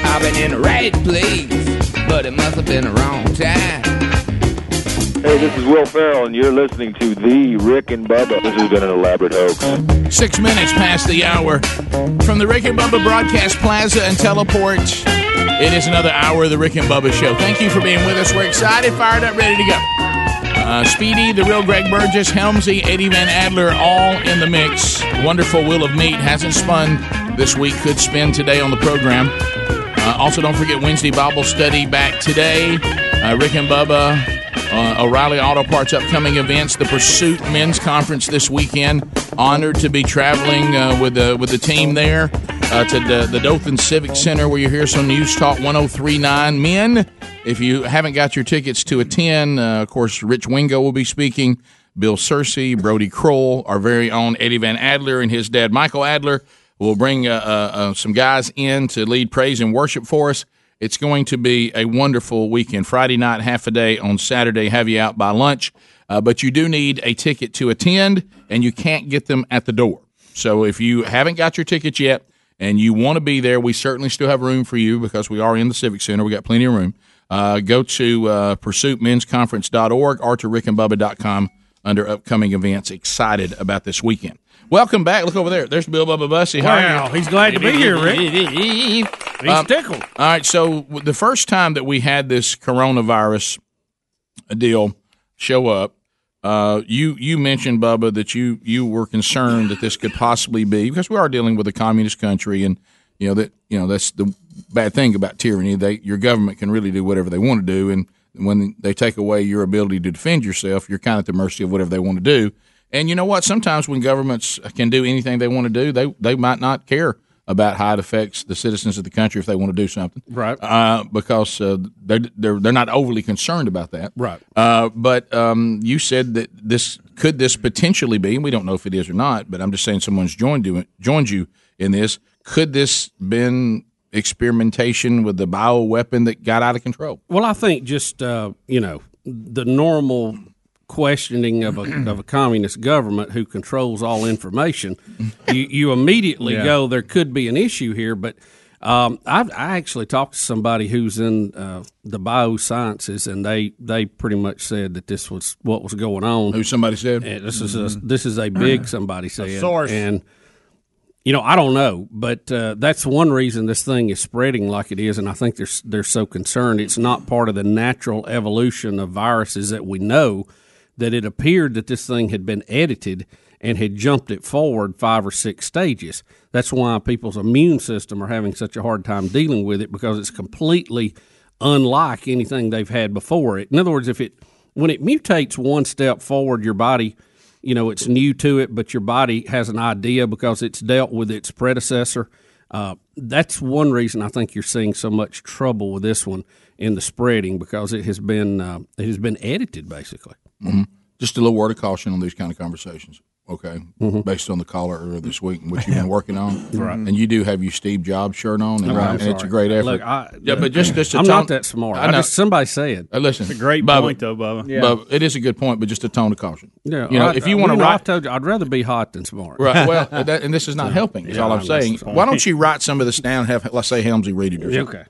I've been in the right place, but it must have been the wrong time. Hey, this is Will Ferrell, and you're listening to The Rick and Bubba. This has been an elaborate hoax. 6 minutes past the hour. From the Rick and Bubba Broadcast Plaza and Teleport, it is another hour of The Rick and Bubba Show. Thank you for being with us. We're excited, fired up, ready to go. Speedy, the real Greg Burgess, Helmsy, Eddie Van Adler, all in the mix. Wonderful Wheel of Meat hasn't spun this week, could spin today on the program. Also, don't forget Wednesday Bible study back today. Rick and Bubba, O'Reilly Auto Parts upcoming events. The Pursuit Men's Conference this weekend. Honored to be traveling with the team there to the Dothan Civic Center, where you hear some News Talk 103.9 men. If you haven't got your tickets to attend, of course, Rich Wingo will be speaking, Bill Searcy, Brody Kroll, our very own Eddie Van Adler and his dad, Michael Adler, will bring some guys in to lead praise and worship for us. It's going to be a wonderful weekend. Friday night, half a day. On Saturday, have you out by lunch. But you do need a ticket to attend, and you can't get them at the door. So if you haven't got your tickets yet and you want to be there, we certainly still have room for you because we are in the Civic Center. We got plenty of room. Go to pursuitmensconference.org or to rickandbubba.com under upcoming events. Excited about this weekend. Welcome back. Look over there. There's Bill Bubba Bussy. Wow, he's glad to be here, Rick. He's tickled. All right, so the first time that we had this coronavirus deal show up, you mentioned, Bubba, that you were concerned that this could possibly be, because we are dealing with a communist country, and that's the bad thing about tyranny. Your government can really do whatever they want to do, and when they take away your ability to defend yourself, you're kind of at the mercy of whatever they want to do. And you know what? Sometimes when governments can do anything they want to do, they might not care about how it affects the citizens of the country if they want to do something, right? Because they're not overly concerned about that, right? But you said that this could potentially be, and we don't know if it is or not. But I'm just saying someone's joined you in this. Could this been experimentation with the bioweapon that got out of control? Well, I think just the normal questioning of a communist government who controls all information, you immediately go, there could be an issue here. But I actually talked to somebody who's in the biosciences, and they pretty much said that this was what was going on. Who somebody said? And this is a big somebody said. A source. And I don't know, but that's one reason this thing is spreading like it is, and I think they're so concerned. It's not part of the natural evolution of viruses that we know, that it appeared that this thing had been edited and had jumped it forward 5 or 6 stages. That's why people's immune system are having such a hard time dealing with it, because it's completely unlike anything they've had before it. In other words, when it mutates one step forward, your body – it's new to it, but your body has an idea because it's dealt with its predecessor. That's one reason I think you're seeing so much trouble with this one in the spreading, because it has been edited, basically. Mm-hmm. Just a little word of caution on these kind of conversations, okay? Mm-hmm. Based on the caller earlier this week and what you've been working on, right? And you do have your Steve Jobs shirt on, and, right, and it's a great effort. Look, but just I'm not that smart. I know. Somebody said. Listen, it's a great point, though, Bubba. Yeah. Bubba, it is a good point, but just a tone of caution. Yeah, if you want to write, I told you, I'd rather be hot than smart. Right. Well, and this is not helping. Is all I'm saying. Why don't you write some of this down? And have, let's say, Helmsy read it or something. Okay.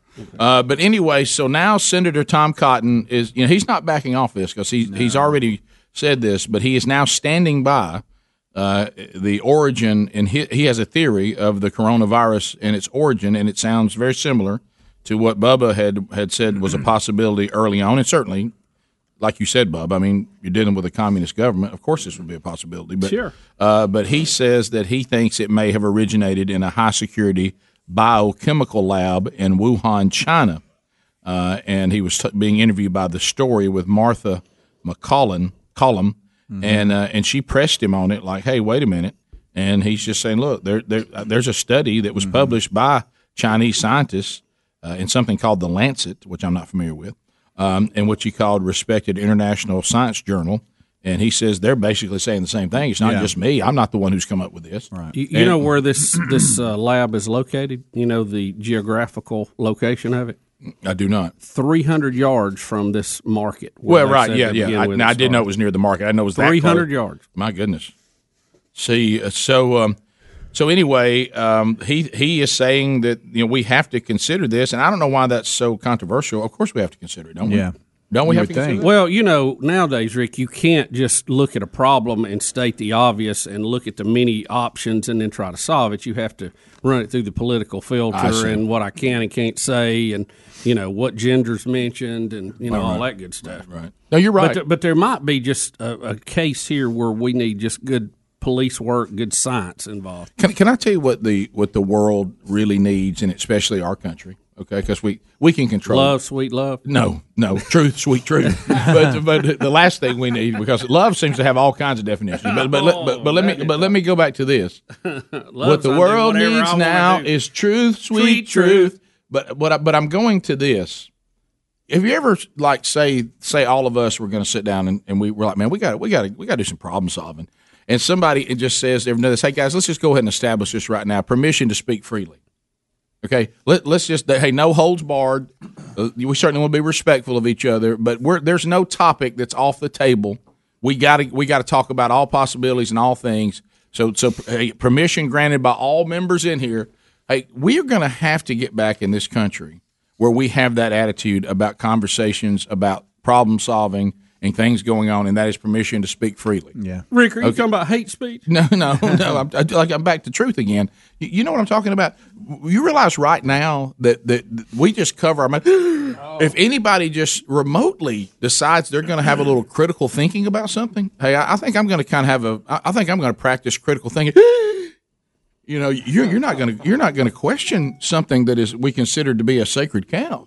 But anyway, so now Senator Tom Cotton is. He's not backing off this because he's already said this, but he is now standing by the origin, and he has a theory of the coronavirus and its origin, and it sounds very similar to what Bubba had said was a possibility early on, and certainly, like you said, Bub, I mean, you're dealing with a communist government, of course this would be a possibility, but, sure. But he says that he thinks it may have originated in a high-security biochemical lab in Wuhan, China, and he was being interviewed by The Story with Martha McCollum, mm-hmm. and she pressed him on it, like, "Hey, wait a minute," and he's just saying, "Look, there's a study that was published by Chinese scientists in something called The Lancet, which I'm not familiar with, and what he called respected international science journal." And he says they're basically saying the same thing. It's not just me. I'm not the one who's come up with this. Right. You know where this lab is located? You know the geographical location of it? I do not. 300 yards from this market. Well, right, yeah. I didn't know it was near the market. I know it was that 300 yards. My goodness. See, so So anyway, he is saying that, you know, we have to consider this, and I don't know why that's so controversial. Of course we have to consider it, don't we? Yeah. Don't we have to consider it? Well, you know, nowadays, Rick, you can't just look at a problem and state the obvious and look at the many options and then try to solve it. You have to run it through the political filter and what I can and can't say and, you know, what gender's mentioned and, you know, all that good stuff. Right. No, you're right. But there might be just a case here where we need just good police work, good science involved. Can I tell you what the world really needs, and especially our country? Okay, because we can control love, sweet love. No, truth, sweet truth. but the last thing we need, because love seems to have all kinds of definitions. But let me go back to this. What the world needs now is truth, sweet truth. But I'm going to this. If you ever like say all of us were going to sit down and we were like, man, we got to do some problem solving, and somebody just says, hey guys, let's just go ahead and establish this right now. Permission to speak freely. Okay, let's just, hey, no holds barred. We certainly want to be respectful of each other, but there's no topic that's off the table. We got to talk about all possibilities and all things. So hey, permission granted by all members in here. Hey, we are going to have to get back in this country where we have that attitude about conversations, about problem solving, and things going on, and that is permission to speak freely. Yeah, Rick, are you talking about hate speech? No. I'm back to truth again. You know what I'm talking about? You realize right now that we just cover our mouth. If anybody just remotely decides they're going to have a little critical thinking about something, hey, I think I'm going to kind of have I think I'm going to practice critical thinking. You know, you're not going to question something that is we consider to be a sacred cow.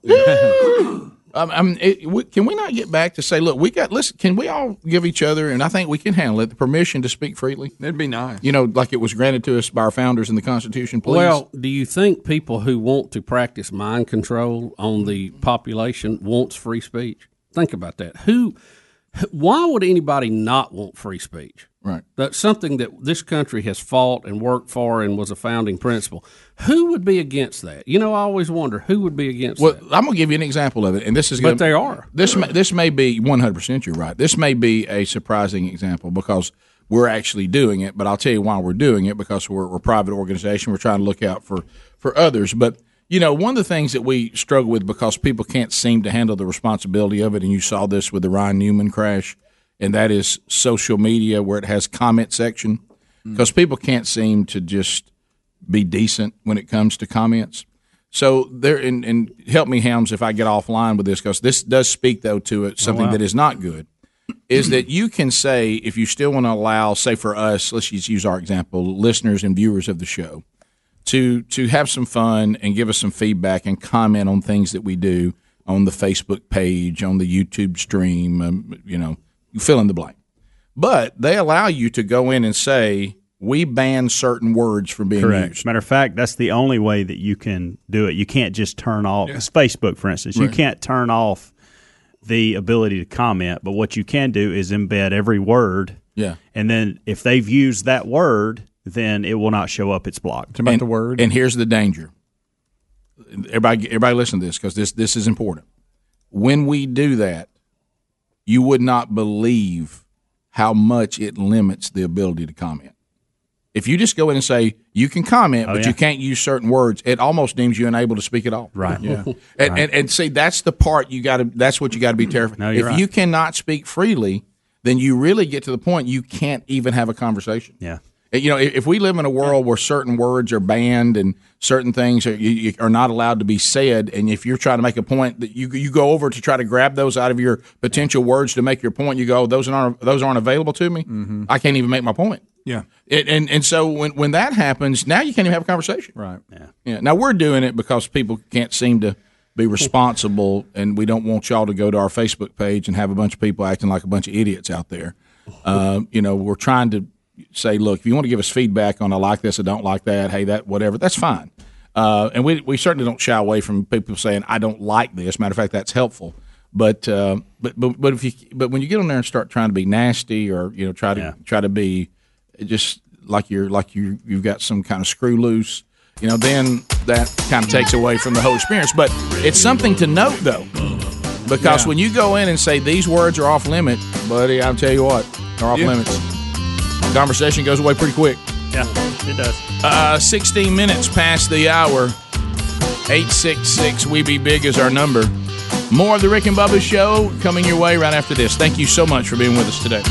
Can we not get back to say, look, can we all give each other, and I think we can handle it, the permission to speak freely? That'd be nice. You know, like it was granted to us by our founders in the Constitution, please. Well, do you think people who want to practice mind control on the population wants free speech? Think about that. Why would anybody not want free speech? Right. That's something that this country has fought and worked for and was a founding principle. Who would be against that? You know, I always wonder who would be against that. Well, I'm going to give you an example of it. And this is but they are. This may be 100%, you're right. This may be a surprising example because we're actually doing it, but I'll tell you why we're doing it, because we're a private organization. We're trying to look out for others. But, you know, one of the things that we struggle with because people can't seem to handle the responsibility of it, and you saw this with the Ryan Newman crash, and that is social media, where it has comment section, because people can't seem to just be decent when it comes to comments. So there, and help me, Helms, if I get offline with this, because this does speak though to it, something that is not good, is that you can say, if you still want to allow, say for us, let's just use our example, listeners and viewers of the show, to have some fun and give us some feedback and comment on things that we do on the Facebook page, on the YouTube stream, you know. You fill in the blank. But they allow you to go in and say, we ban certain words from being used. Matter of fact, that's the only way that you can do it. You can't just turn off Facebook, for instance. Right. You can't turn off the ability to comment, but what you can do is embed every word. Yeah. And then if they've used that word, then it will not show up. It's blocked. About the word. And here's the danger. Everybody listen to this, because this is important. When we do that, you would not believe how much it limits the ability to comment. If you just go in and say, you can comment, but you can't use certain words, it almost deems you unable to speak at all. Right. Yeah. And see, that's the part that's what you got to be terrified. No, if you cannot speak freely, then you really get to the point you can't even have a conversation. Yeah. You know, if we live in a world where certain words are banned and certain things are not allowed to be said, and if you're trying to make a point that you go over to try to grab those out of your potential words to make your point, you go, those aren't available to me. Mm-hmm. I can't even make my point. Yeah. And so when that happens, now you can't even have a conversation. Right. Yeah. Now we're doing it because people can't seem to be responsible, and we don't want y'all to go to our Facebook page and have a bunch of people acting like a bunch of idiots out there. You know, we're trying to say, look, if you want to give us feedback on I like this, I don't like that, hey, that, whatever, that's fine. And we certainly don't shy away from people saying, I don't like this. Matter of fact, that's helpful. But when you get on there and start trying to be nasty, or, you know, try to be just like you've got some kind of screw loose, you know, then that kind of takes away from the whole experience. But it's something to note, though, because when you go in and say these words are off limit, buddy, I'll tell you what, they're off limits. Conversation goes away pretty quick. Yeah. It does. 16 minutes past the hour. 866 We Be Big is our number. More of the Rick and Bubba Show coming your way right after this. Thank you so much for being with us today.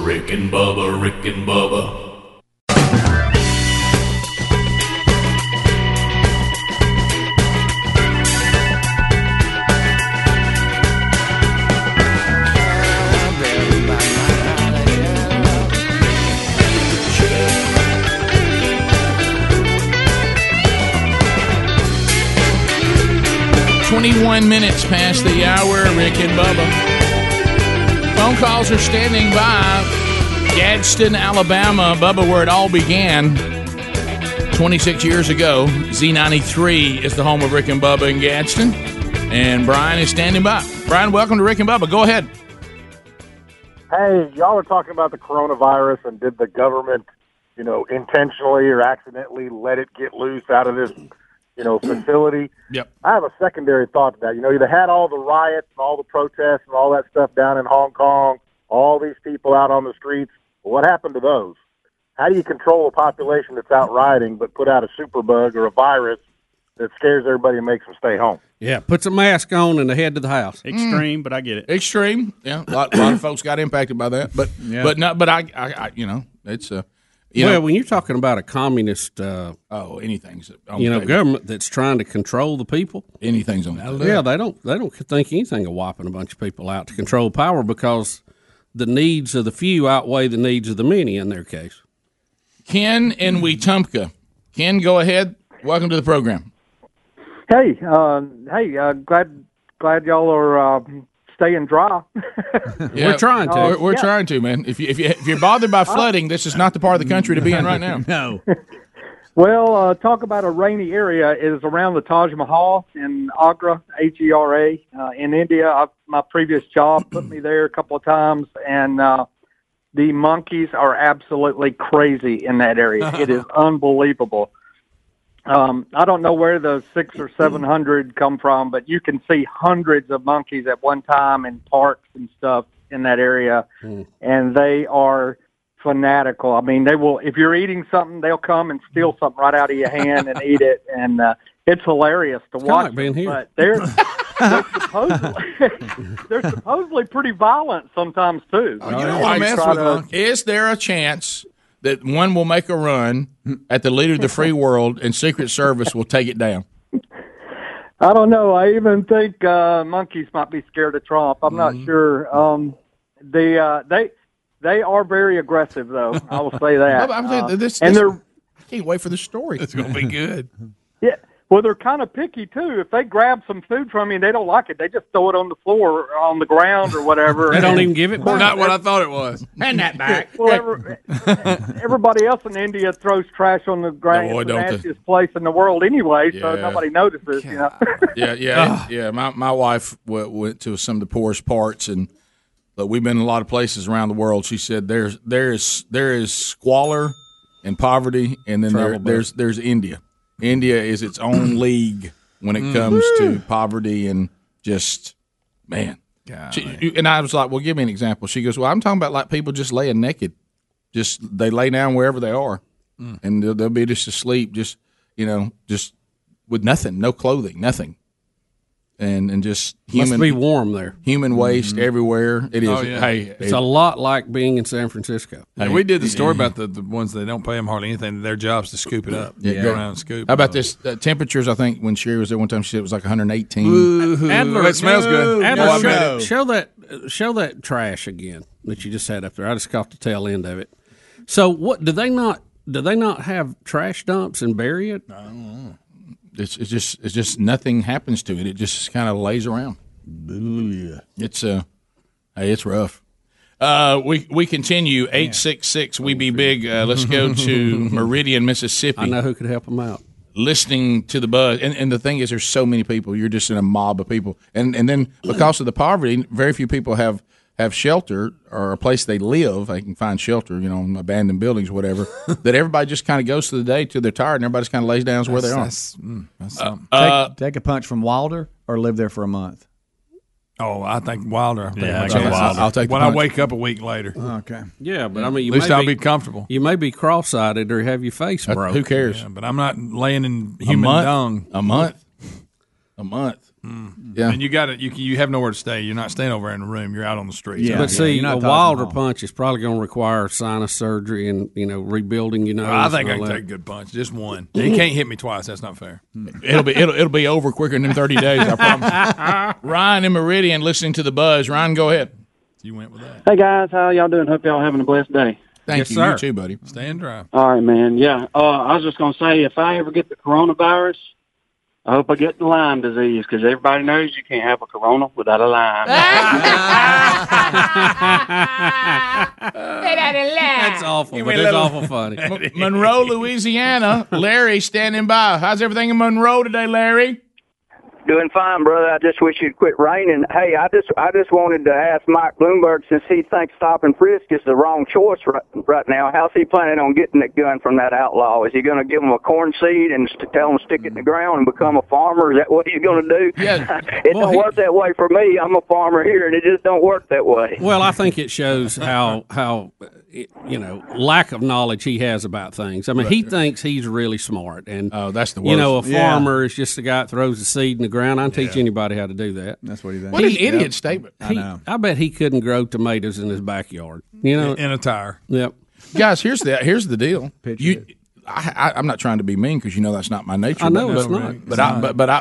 Rick and Bubba, Rick and Bubba. Minutes past the hour, Rick and Bubba. Phone calls are standing by. Gadsden, Alabama. Bubba, where it all began 26 years ago. Z93 is the home of Rick and Bubba in Gadsden. And Brian is standing by. Brian, welcome to Rick and Bubba. Go ahead. Hey, y'all were talking about the coronavirus and did the government, you know, intentionally or accidentally let it get loose out of this facility. Yep. I have a secondary thought to that. You know, they had all the riots and all the protests and all that stuff down in Hong Kong, all these people out on the streets. Well, what happened to those? How do you control a population that's out rioting but put out a superbug or a virus that scares everybody and makes them stay home? Yeah, puts a mask on and they head to the house. Extreme, but I get it. Extreme, yeah. A lot of folks got impacted by that, but yeah. but I you know, it's a. Well, when you're talking about a communist, anything's on the government that's trying to control the people, anything's on the table. Yeah, they don't think anything of wiping a bunch of people out to control power because the needs of the few outweigh the needs of the many in their case. Ken in Wetumpka, Ken, go ahead. Welcome to the program. Hey, glad y'all are. Staying dry. Yeah, we're trying to. We're trying to, man. If you're bothered by flooding, this is not the part of the country to be in right now. No. Well, talk about a rainy area is around the Taj Mahal in Agra, H-E-R-A, in India. My previous job put me there a couple of times, and the monkeys are absolutely crazy in that area. It is unbelievable. I don't know where the 600 or 700 come from, but you can see hundreds of monkeys at one time in parks and stuff in that area, and they are fanatical. I mean, they will. If you're eating something, they'll come and steal something right out of your hand and eat it, and it's hilarious to watch. But they're supposedly pretty violent sometimes too. Oh, you don't want to mess with them. Is there a chance that one will make a run at the leader of the free world and Secret Service will take it down? I don't know. I even think monkeys might be scared of Trump. I'm not sure. They are very aggressive, though. I will say that. No, I can't wait for the story. It's going to be good. Yeah. Well, they're kind of picky, too. If they grab some food from you and they don't like it, they just throw it on the floor or on the ground or whatever. They don't even give it back. Not what I thought it was. Hand that back. Well, everybody else in India throws trash on the ground. It's the nastiest place in the world anyway, so nobody notices. You know? Yeah. My wife went to some of the poorest parts, and but we've been in a lot of places around the world. She said there is squalor and poverty, and then there's India. India is its own league when it comes to poverty and just, man. And I was like, well, give me an example. She goes, well, I'm talking about like people just laying naked. Just they lay down wherever they are, and they'll be just asleep, just with nothing, no clothing, nothing. And just human. Must be warm there. Human waste everywhere. It is. Oh, yeah. Hey, it's a lot like being in San Francisco. Hey, we did the story about the ones that don't pay them hardly anything. Their job's to scoop it up. Yeah, go around and scoop. How about this? Temperatures, I think, when Sherry was there one time, she said it was like 118. Adler, it smells good. Adler, show that trash again that you just had up there. I just caught the tail end of it. So what do they not have trash dumps and bury it? I don't know. It's just nothing happens to it. It just kind of lays around. Yeah. It's rough. We continue 866. We be big. Let's go to Meridian, Mississippi. I know who could help them out. Listening to the buzz, and the thing is, there's so many people. You're just in a mob of people, and then because of the poverty, very few people have shelter or a place they live. They can find shelter, in abandoned buildings, whatever, that everybody just kind of goes through the day till they're tired and everybody just kind of lays down where they are. Take a punch from Wilder or live there for a month. Oh, I think Wilder. I'll take when I wake up a week later. Okay. Yeah, but I mean, you at least I'll be comfortable. You may be cross-eyed or have your face broke. Who cares? Yeah, but I'm not laying in human dung. A month. Mm. Yeah. And you got it. You have nowhere to stay. You're not staying over in the room. You're out on the street. Yeah. But see, a Wilder punch is probably going to require sinus surgery and rebuilding. I think I can take a good punch. Just one. He can't hit me twice. That's not fair. It'll be over quicker than 30 days. I promise. Ryan in Meridian, listening to The Buzz. Ryan, go ahead. You went with that. Hey guys, how y'all doing? Hope y'all having a blessed day. Thank you. Sir. You too, buddy. Staying dry. All right, man. Yeah. I was just going to say, if I ever get the coronavirus, I hope I get the Lyme disease, because everybody knows you can't have a corona without a Lyme. Without a Lyme. That's awful. It's awful funny. Monroe, Louisiana. Larry standing by. How's everything in Monroe today, Larry? Doing fine, brother. I just wish you'd quit raining. Hey, I just wanted to ask Mike Bloomberg, since he thinks stop and frisk is the wrong choice right now, how's he planning on getting the gun from that outlaw? Is he going to give him a corn seed and tell him to stick it in the ground and become a farmer? Is that what he's going to do? Yeah. Don't work that way for me. I'm a farmer here, and it just don't work that way. Well, I think it shows how lack of knowledge he has about things. I mean, he thinks he's really smart. And, that's the worst. A farmer is just a guy that throws a seed in the ground. I teach anybody how to do that. That's what he thinks. What an idiot statement. I know. I bet he couldn't grow tomatoes in his backyard. In a tire. Yep. Guys, here's the deal. I'm not trying to be mean, because that's not my nature. I know it's not.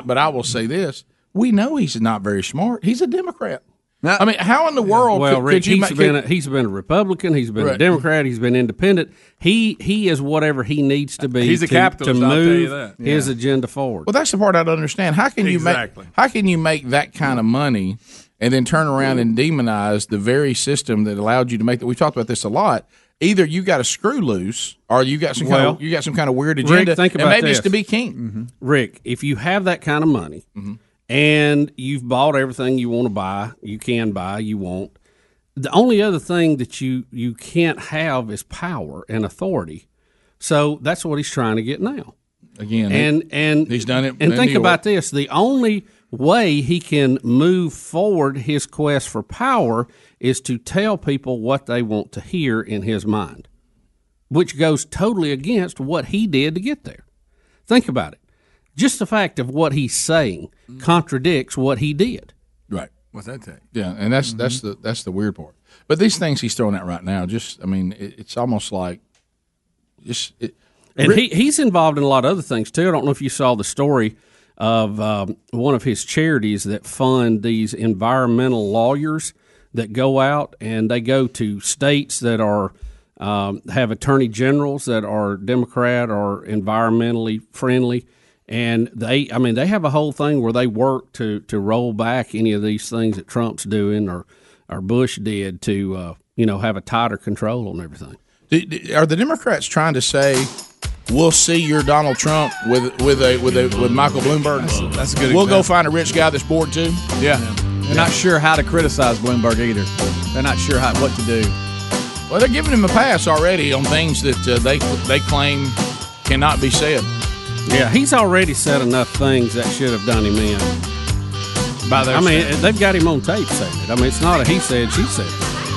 But I will say this. We know he's not very smart. He's a Democrat. Now, I mean, how in the world? Well, Rick, he's been a Republican, he's been a Democrat, he's been independent. He is whatever he needs to be. He's a capitalist, to move his agenda forward. Well, that's the part I don't understand. How can you make that kind of money and then turn around and demonize the very system that allowed you to make that? We talked about this a lot. Either you got a screw loose, or you got some kind of weird agenda. Rick, think about maybe it's to be king. Mm-hmm. Rick, if you have that kind of money. Mm-hmm. And you've bought everything you want to buy, you can buy, you won't. The only other thing that you can't have is power and authority. So that's what he's trying to get now. Again, and he's done it. And think about this. The only way he can move forward his quest for power is to tell people what they want to hear in his mind, which goes totally against what he did to get there. Think about it. Just the fact of what he's saying contradicts what he did. Right. What's that take? Yeah, and that's the weird part. But these things he's throwing out right now, it's almost like And he's involved in a lot of other things too. I don't know if you saw the story of one of his charities that fund these environmental lawyers that go out and they go to states that are have attorney generals that are Democrat or environmentally friendly. And they have a whole thing where they work to roll back any of these things that Trump's doing or Bush did to, have a tighter control on everything. Are the Democrats trying to say, we'll see your Donald Trump with Michael Bloomberg? That's a good example. We'll go find a rich guy that's bored too. Yeah. They're not sure how to criticize Bloomberg either. They're not sure what to do. Well, they're giving him a pass already on things that they claim cannot be said. Yeah, he's already said enough things that should have done him in. They've got him on tape saying it. I mean, it's not a he said, she said.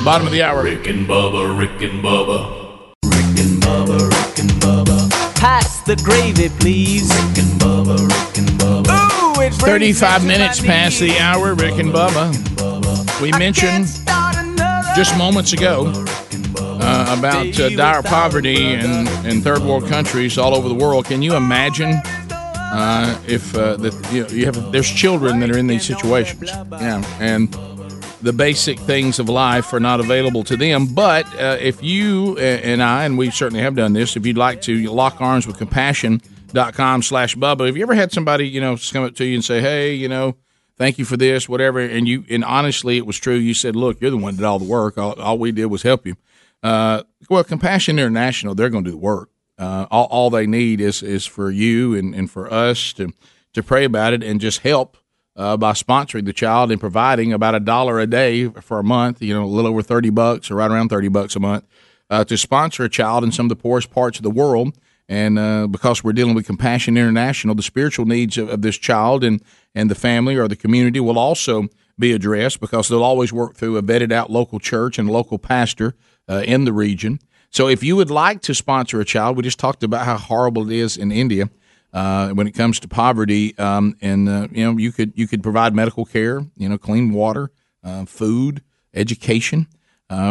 Bottom of the hour. Rick and Bubba, Rick and Bubba. Rick and Bubba, Rick and Bubba. Pass the gravy, please. Rick and Bubba, Rick and Bubba. Ooh, it's 35 minutes past the hour, Rick and Bubba. We mentioned just moments ago about dire poverty in third world countries all over the world. Can you imagine if there's children that are in these situations? Yeah, and the basic things of life are not available to them. But if you and I, and we certainly have done this, if you'd like to lock arms with compassion.com/Bubba. Have you ever had somebody come up to you and say, "Hey, thank you for this, whatever," and honestly, it was true. You said, "Look, you're the one that did all the work. All we did was help you." Compassion International, they're going to do the work. All they need is for you and for us to pray about it and just help by sponsoring the child and providing about $1 a day for a month, a little over $30 or right around $30 a month to sponsor a child in some of the poorest parts of the world. And because we're dealing with Compassion International, the spiritual needs of this child and the family or the community will also be addressed because they'll always work through a vetted out local church and local pastor in the region. So if you would like to sponsor a child, we just talked about how horrible it is in India when it comes to poverty, you could provide medical care, clean water, food, education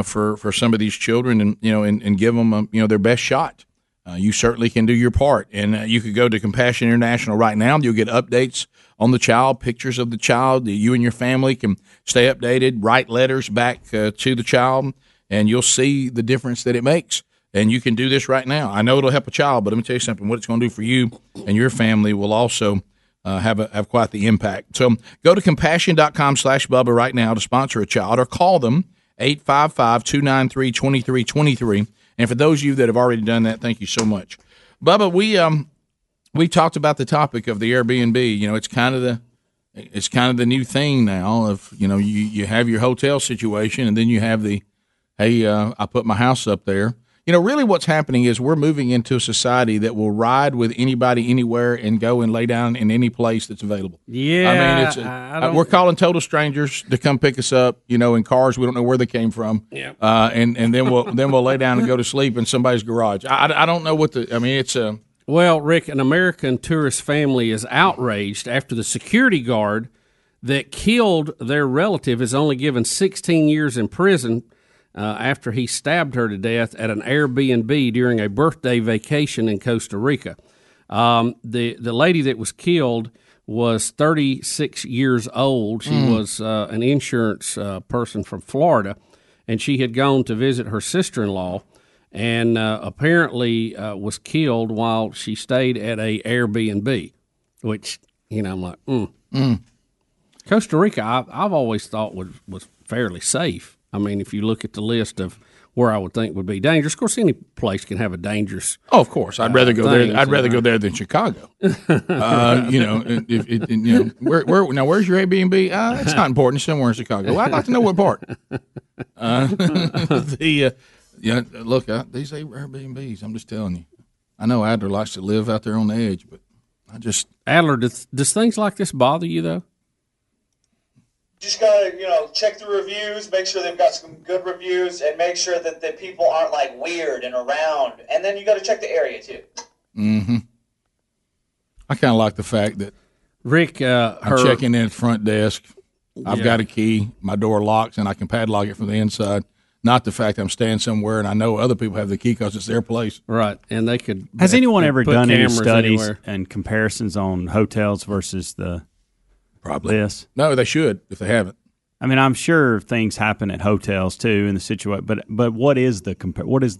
for some of these children, and give them their best shot. You certainly can do your part, and you could go to Compassion International right now. You'll get updates on the child, pictures of the child. You and your family can stay updated, write letters back to the child, and you'll see the difference that it makes. And you can do this right now. I know it'll help a child, but let me tell you something. What it's going to do for you and your family will also have quite the impact. So go to compassion.com/Bubba right now to sponsor a child, or call them 855-293-2323. And for those of you that have already done that, thank you so much. Bubba, we talked about the topic of the Airbnb. It's kind of the new thing now of, you have your hotel situation, and then you have the, hey, I put my house up there. Really what's happening is we're moving into a society that will ride with anybody anywhere and go and lay down in any place that's available. Yeah. I mean, we're calling total strangers to come pick us up, in cars. We don't know where they came from. Yeah. And then we'll lay down and go to sleep in somebody's garage. I don't know what Well, Rick, an American tourist family is outraged after the security guard that killed their relative is only given 16 years in prison after he stabbed her to death at an Airbnb during a birthday vacation in Costa Rica. The lady that was killed was 36 years old. She was an insurance person from Florida, and she had gone to visit her sister-in-law and apparently was killed while she stayed at a Airbnb, which, I'm like, Costa Rica, I've always thought was fairly safe. I mean, if you look at the list of where I would think would be dangerous, of course, any place can have a dangerous. Oh, of course, I'd rather go there. I'd rather go there than Chicago. Now where's your Airbnb? It's not important. Somewhere in Chicago. Well, I'd like to know what part. These Airbnbs. I'm just telling you. I know Adler likes to live out there on the edge, but Adler, does things like this bother you though? Just gotta, check the reviews, make sure they've got some good reviews, and make sure that the people aren't like weird and around. And then you got to check the area too. Mm-hmm. I kind of like the fact that Rick, I'm checking in at front desk. I've got a key, my door locks, and I can padlock it from the inside. Not the fact I'm staying somewhere and I know other people have the key because it's their place, right? And they could. Has anyone ever done any studies and comparisons on hotels versus the? Probably. This. No, they should if they haven't. I mean, I'm sure things happen at hotels too in the situation, but what is the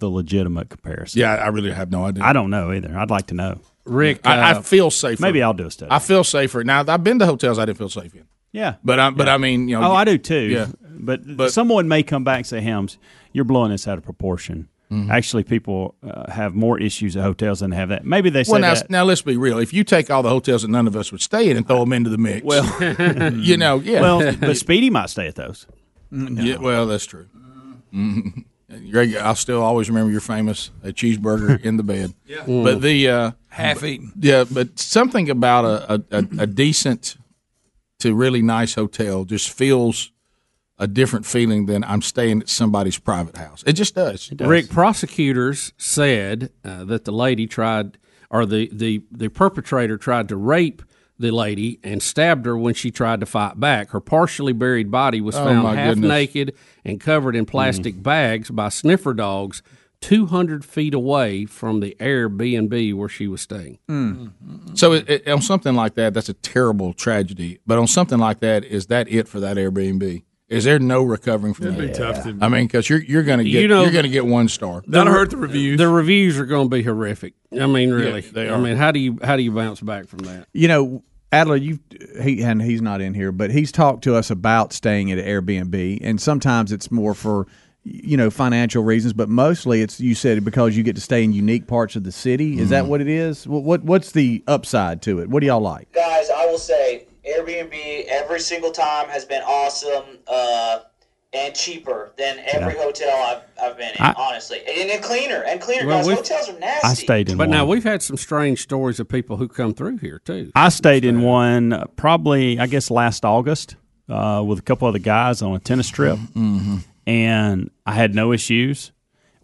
legitimate comparison? Yeah, I really have no idea. I don't know either. I'd like to know. Rick, I feel safer. Maybe I'll do a study. I feel safer now. I've been to hotels I didn't feel safe in. Yeah, but I mean, I do too. Yeah, but someone may come back and say, "Helms, you're blowing this out of proportion." Mm-hmm. Actually, people have more issues at hotels than they have that. Maybe they say that. Now, let's be real. If you take all the hotels that none of us would stay in and throw them into the mix, well, yeah. Well, but Speedy might stay at those. No. Yeah, well, that's true. Mm-hmm. Greg, I'll still always remember your famous cheeseburger in the bed. Yeah. But the half-eaten. Yeah, but something about a decent to really nice hotel just feels a different feeling than I'm staying at somebody's private house. It just does. It does. Rick, prosecutors said that the lady tried, or the perpetrator tried to rape the lady and stabbed her when she tried to fight back. Her partially buried body was found half naked and covered in plastic bags by sniffer dogs 200 feet away from the Airbnb where she was staying. So on something like that, that's a terrible tragedy. But on something like that, is that it for that Airbnb? Is there no recovering from that? It'd be tough. I mean, because you're going to get you're going to get one star. That'll hurt the reviews. The reviews are going to be horrific. I mean, really, they are. I mean, how do you bounce back from that? Adler, he's not in here, but he's talked to us about staying at Airbnb, and sometimes it's more for financial reasons, but mostly it's you said because you get to stay in unique parts of the city. Is that what it is? What's the upside to it? What do y'all like, guys? I will say, Airbnb every single time has been awesome and cheaper than every hotel I've been in, honestly. And cleaner. Well, guys, hotels are nasty. I stayed in one. But now we've had some strange stories of people who come through here, too. I stayed in one probably, I guess, last August. with a couple other guys on a tennis trip, mm-hmm. and I had no issues.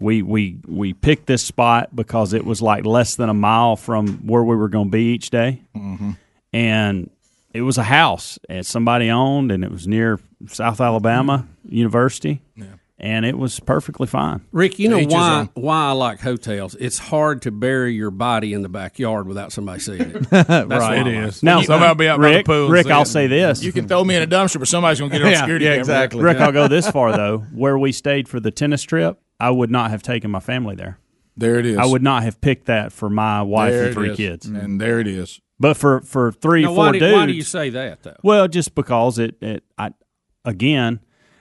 We picked this spot because it was like less than a mile from where we were going to be each day, mm-hmm. and it was a house that somebody owned, and it was near South Alabama University, yeah. and it was perfectly fine. Rick, you know why I like hotels? It's hard to bury your body in the backyard without somebody seeing it. That's right, it is. Now, somebody will be out by the pool. Rick, I'll say this. You can throw me in a dumpster, but somebody's going to get on security camera. Exactly. Rick, I'll go this far, though. Where we stayed for the tennis trip, I would not have taken my family there. There it is. I would not have picked that for my wife and three kids. And there it is. But for four dudes. Why do you say that, though? Well, just because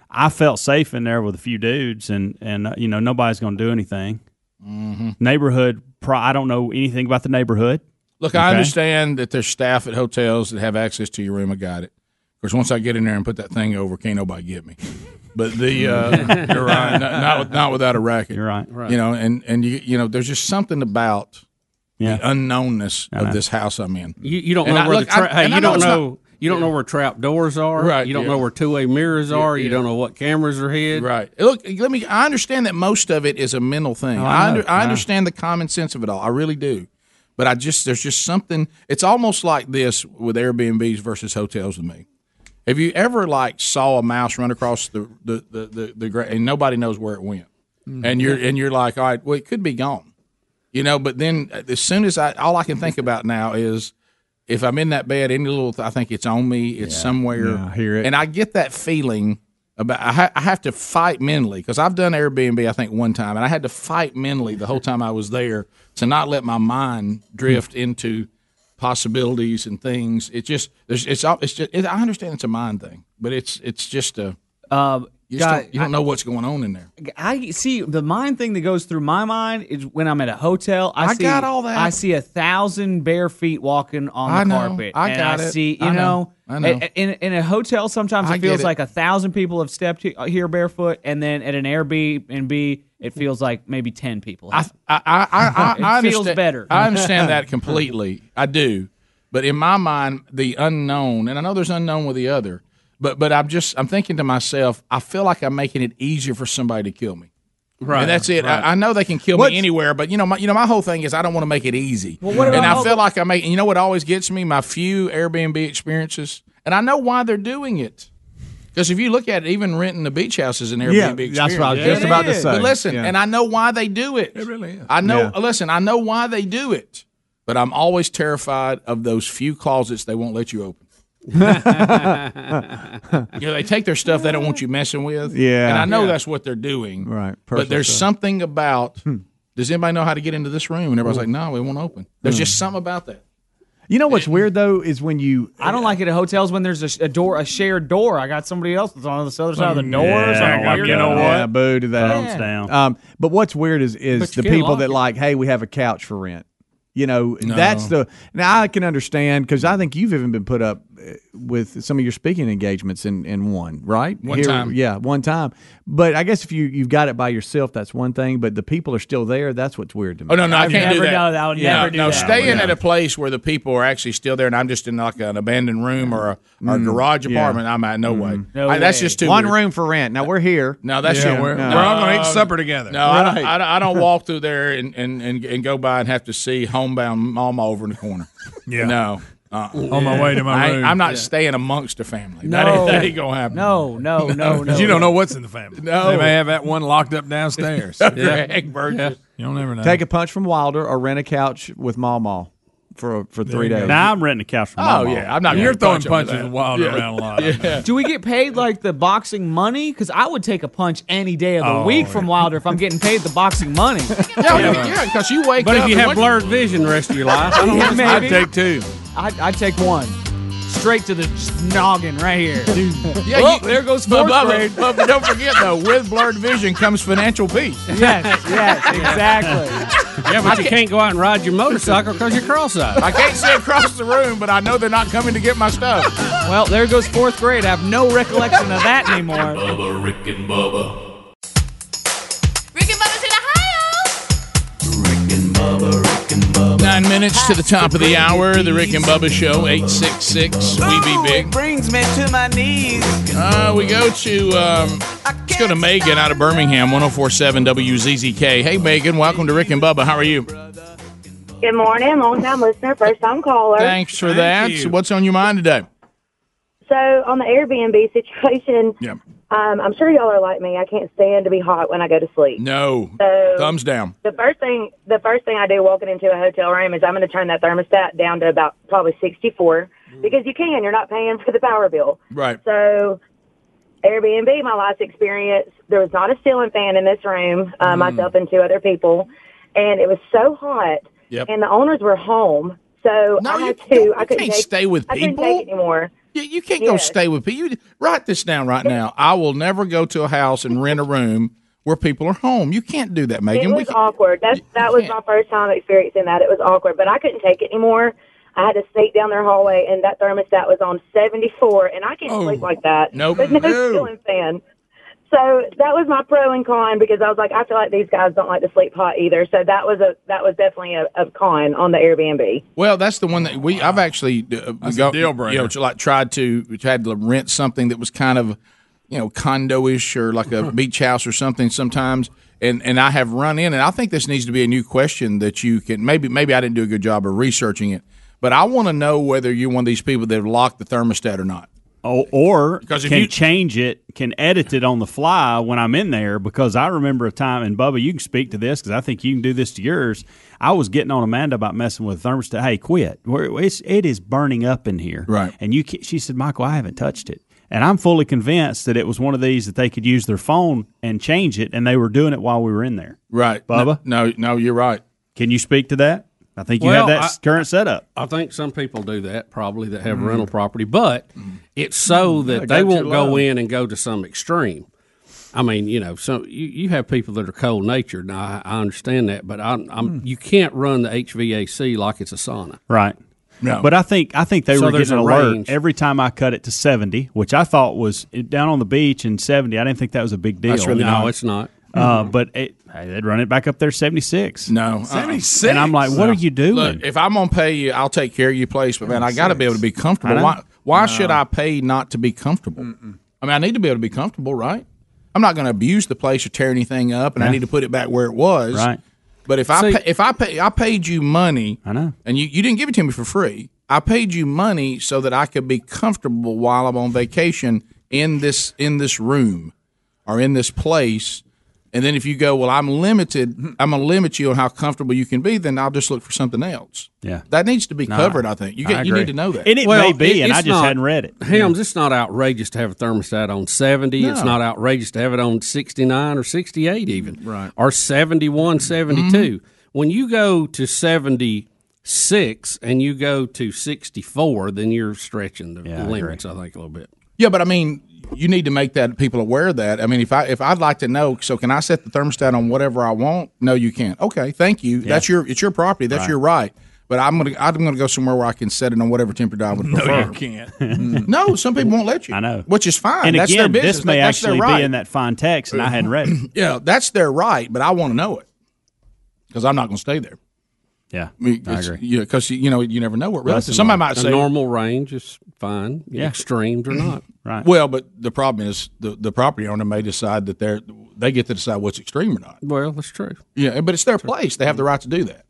I felt safe in there with a few dudes, and you know, nobody's going to do anything. Mm-hmm. Neighborhood, I don't know anything about the neighborhood. Look, okay? I understand that there's staff at hotels that have access to your room. I got it. Of course, once I get in there and put that thing over, can't nobody get me. But you're right, not without a racket. You're right. You know, and you know, there's just something about the unknownness of this house I'm in. You don't know where the you don't know. You don't know where trap doors are. Right, you don't know where two-way mirrors are. Yeah. You don't know what cameras are hid. Right. Look, I understand that most of it is a mental thing. I understand the common sense of it all. I really do. But there's just something. It's almost like this with Airbnbs versus hotels with me. Have you ever saw a mouse run across the and nobody knows where it went, mm-hmm. and you're like, all right, well, it could be gone, you know. But then as soon as all I can think about now is, if I'm in that bed, I think it's on me, it's somewhere. Yeah, I hear it. And I get that feeling about I have to fight mentally, because I've done Airbnb, I think, one time, and I had to fight mentally the whole time I was there to not let my mind drift into possibilities and things. I understand it's a mind thing, but it's just a you don't know what's going on in there. I see the mind thing that goes through my mind is when I'm at a hotel. I see, got all that. I see 1,000 bare feet walking on the carpet. I see, you know. I know. In a hotel, sometimes it feels like 1,000 people have stepped here barefoot, and then at an Airbnb, it feels like maybe 10 people. I it feels better. I understand that completely. I do, but in my mind, the unknown, and I know there's unknown with the other. But I'm thinking to myself, I feel like I'm making it easier for somebody to kill me. Right. And that's it. Right. I know they can kill me anywhere, but my whole thing is I don't want to make it easy. Well, what about like I'm making, you know what always gets me? My few Airbnb experiences. And I know why they're doing it. Because if you look at it, even renting the beach house is an Airbnb experience. That's what I was just about to say. But listen, and I know why they do it. It really is. Listen, I know why they do it. But I'm always terrified of those few closets they won't let you open. They take their stuff they don't want you messing with. Yeah, and I know that's what they're doing. Right, but there's something about. Does anybody know how to get into this room? And everybody's like, "No, it won't open." There's just something about that. You know what's weird though is when you. I don't like it at hotels when there's a shared door. I got somebody else that's on the other side of the door. Yeah, you know what? Yeah, boo to that. Thumbs down. But what's weird is the people that like, hey, we have a couch for rent. You know, now I can understand, because I think you've even been put up with some of your speaking engagements in one, right? One time. Yeah, one time. But I guess if you've got it by yourself, that's one thing, but the people are still there. That's what's weird to me. Oh, no, I can't do that. I would never do that. No, staying at a place where the people are actually still there and I'm just in like an abandoned room or a garage apartment, I'm at no way. No way. That's just too one weird. Room for rent. Now, we're here. No, that's true. We're all going to eat supper together. No, right. I don't walk through there and go by and have to see homebound mama over in the corner. Yeah. No. On my way to my room. I'm not staying amongst the family. No. That ain't going to happen. No. Because you don't know what's in the family. No. They may have that one locked up downstairs. Yeah. You don't ever know. Take a punch from Wilder or rent a couch with Maw Maw for 3 days. Now I'm renting a couch from Maw Maw. Oh, yeah. I'm not. You're throwing punches with Wilder around a lot. Yeah. Do we get paid like the boxing money? Because I would take a punch any day of the week from Wilder if I'm getting paid the boxing money. Yeah, because you wake up. But if you have blurred vision the rest of your life, I'd take two. I'd take one. Straight to the noggin right here. There goes fourth grade. But don't forget, though, with blurred vision comes financial peace. Yes, exactly. Yeah, but you can't go out and ride your motorcycle because you're cross-eyed. I can't see across the room, but I know they're not coming to get my stuff. Well, there goes fourth grade. I have no recollection of that anymore. Bubba, Rick and Bubba. Rick and Bubba's in Ohio. Rick and Bubba, Rick and Bubba. 9 minutes to the top of the hour. The Rick and Bubba Show, 866. We be big. It brings me to my knees. Let's go to Megan out of Birmingham, 104.7 WZZK. Hey, Megan, welcome to Rick and Bubba. How are you? Good morning. Long-time listener, first-time caller. Thanks for that. So what's on your mind today? So on the Airbnb situation, I'm sure y'all are like me. I can't stand to be hot when I go to sleep. No. So thumbs down. The first thing I do walking into a hotel room is I'm going to turn that thermostat down to about probably 64 because you can. You're not paying for the power bill. Right. So Airbnb, my last experience, there was not a ceiling fan in this room, myself and two other people, and it was so hot, and the owners were home. So no, I had to. I couldn't stay with people. I couldn't take it anymore. You can't go stay with people. You, write this down right now. I will never go to a house and rent a room where people are home. You can't do that, Megan. It was awkward. That was my first time experiencing that. It was awkward, but I couldn't take it anymore. I had to sneak down their hallway, and that thermostat was on 74, and I can't sleep like that. Nope. With no ceiling fan. So that was my pro and con because I was like, I feel like these guys don't like to sleep hot either. So that was definitely a con on the Airbnb. Well, that's the one that I've actually a deal breaker. You know, like tried to rent something that was kind of, you know, condo-ish or like a beach house or something sometimes. And I have run in, and I think this needs to be a new question that you can maybe I didn't do a good job of researching it, but I want to know whether you're one of these people that have locked the thermostat or not. Or because if you change it, can edit it on the fly when I'm in there, because I remember a time, and Bubba, you can speak to this because I think you can do this to yours. I was getting on Amanda about messing with the thermostat. Hey, quit. It is burning up in here. Right. And she said, Michael, I haven't touched it. And I'm fully convinced that it was one of these that they could use their phone and change it, and they were doing it while we were in there. Right. Bubba? No, you're right. Can you speak to that? I think you have that current setup. I think some people do that probably that have rental property, but it's so that they won't go in and go to some extreme. I mean, you know, you have people that are cold-natured, and I understand that, but you can't run the HVAC like it's a sauna. Right. No. But I think they were getting an alert every time I cut it to 70, which I thought was down on the beach in 70. I didn't think that was a big deal. That's really no, it's not. But they'd run it back up there 76. No. 76? And I'm like, what are you doing? Look, if I'm going to pay you, I'll take care of your place. But, man, I got to be able to be comfortable. Why should I pay not to be comfortable? Mm-mm. I mean, I need to be able to be comfortable, right? I'm not going to abuse the place or tear anything up, and I need to put it back where it was. Right. But I paid you money. I know. And you didn't give it to me for free. I paid you money so that I could be comfortable while I'm on vacation in this room or in this place. And then if you go, well, I'm limited, I'm going to limit you on how comfortable you can be, then I'll just look for something else. Yeah. That needs to be covered, I think. You need to know that. And it may be, and I just hadn't read it. Helms, it's not outrageous to have a thermostat on 70. No. It's not outrageous to have it on 69 or 68 even. Right. Or 71, 72. Mm-hmm. When you go to 76 and you go to 64, then you're stretching the limits, I think, a little bit. Yeah, but I mean, you need to make that people aware of that. I mean, if I'd like to know, so can I set the thermostat on whatever I want? No, you can't. Okay, thank you. Yeah. It's your property. That's your right. But I'm gonna go somewhere where I can set it on whatever temperature I would prefer. No, you can't. No, some people won't let you. I know, which is fine. And that's again, their business. This may actually be in that fine text, and I hadn't read it. Yeah, that's their right, but I want to know it because I'm not going to stay there. Yeah, I agree. Yeah, because you know you never know what really. Somebody might say normal range is fine, extremes or not. Right. Well, but the problem is the property owner may decide that they get to decide what's extreme or not. Well, that's true. Yeah, but it's their place; they have the right to do that.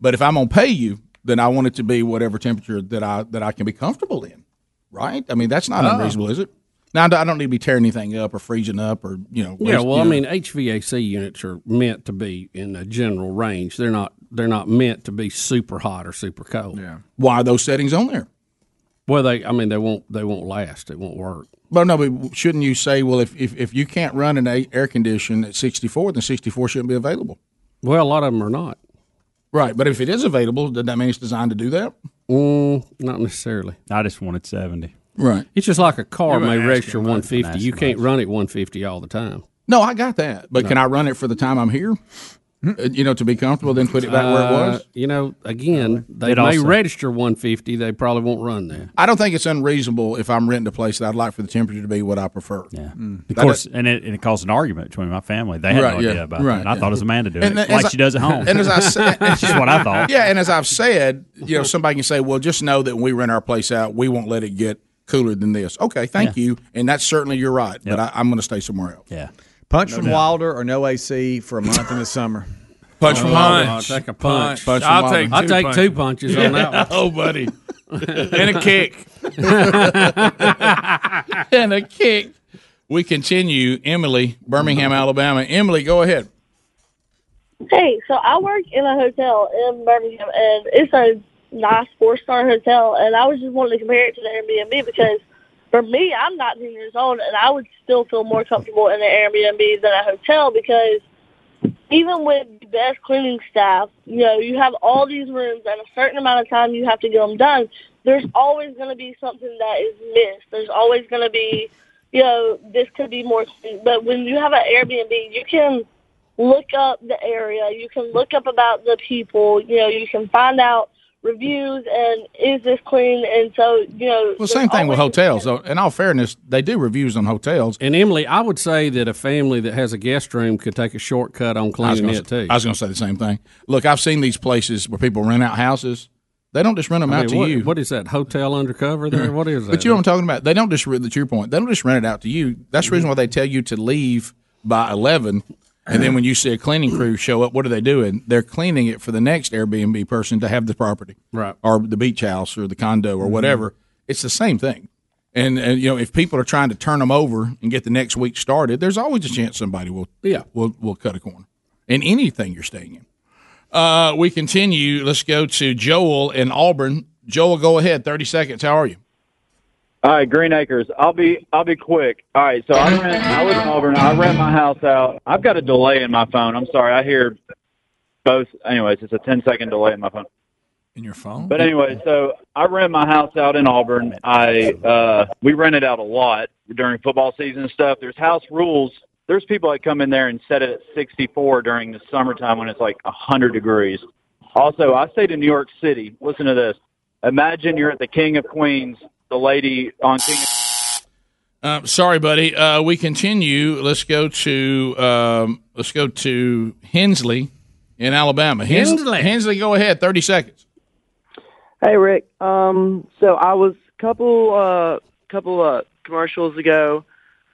But if I'm gonna pay you, then I want it to be whatever temperature that I can be comfortable in. Right? I mean, that's not unreasonable, is it? Now, I don't need to be tearing anything up or freezing up or HVAC units are meant to be in a general range. They're not meant to be super hot or super cold. Yeah. Why are those settings on there? Well, they won't last. It won't work. But no, but shouldn't you say, well, if you can't run an air condition at 64, then 64 shouldn't be available? Well, a lot of them are not. Right, but if it is available, does that mean it's designed to do that? Not necessarily. I just wanted 70. Right. It's just like a car may register 150. You can't run it 150 all the time. No, I got that. But can I run it for the time I'm here? you know, to be comfortable, then put it back where it was? You know, again, they may register 150. They probably won't run there. I don't think it's unreasonable if I'm renting a place that I'd like for the temperature to be what I prefer. Yeah. Mm. Of course, and it caused an argument between my family. They had no idea about it. And I thought it was Amanda doing it, like she does at home. And as I said, that's what I thought. Yeah, and as I've said, you know, somebody can say, well, just know that when we rent our place out, we won't let it get cooler than this. Okay, thank you. And that's certainly, you're right, but I'm going to stay somewhere else. Yeah. Punch from Wilder or no AC for a month in the summer? Punch from Wilder. I'll take a punch. I'll take two punches on that one. Oh, buddy. And a kick. And a kick. We continue. Emily, Birmingham, Alabama. Emily, go ahead. Hey, so I work in a hotel in Birmingham, and it's a nice 4-star hotel, and I was just wanting to compare it to the Airbnb because for me, I'm 19 years old, and I would still feel more comfortable in an Airbnb than a hotel because even with the best cleaning staff, you know, you have all these rooms, and a certain amount of time you have to get them done. There's always going to be something that is missed. There's always going to be, you know, this could be more. But when you have an Airbnb, you can look up the area. You can look up about the people. You know, you can find out reviews and is this clean, and so, you know. Well, same thing with hotels, though. In all fairness, they do reviews on hotels. And Emily, I would say that a family that has a guest room could take a shortcut on cleaning it too. I was going to say the same thing. Look, I've seen these places where people rent out houses. They don't just rent them out to you. What is that, hotel undercover there? What is that? But you know what I'm talking about. They don't just, that's your point, they don't just rent it out to you. That's the reason why they tell you to leave by 11. And then when you see a cleaning crew show up, what are they doing? They're cleaning it for the next Airbnb person to have the property, right? Or the beach house or the condo or whatever. It's the same thing. And you know, if people are trying to turn them over and get the next week started, there's always a chance somebody will cut a corner in anything you're staying in. We continue. Let's go to Joel in Auburn. Joel, go ahead. 30 seconds. How are you? All right, Green Acres. I'll be quick. All right, so I live in Auburn. I rent my house out. I've got a delay in my phone. I'm sorry. I hear both. Anyways, it's a 10-second delay in my phone. In your phone? But anyway, so I rent my house out in Auburn. We rent it out a lot during football season and stuff. There's house rules. There's people that come in there and set it at 64 during the summertime when it's like 100 degrees. Also, I stayed in New York City. Listen to this. Imagine you're at the King of Queens. The lady on King. Sorry, buddy. We continue. Let's go to Hensley in Alabama. Hensley, go ahead. 30 seconds. Hey, Rick. So I was a couple commercials ago.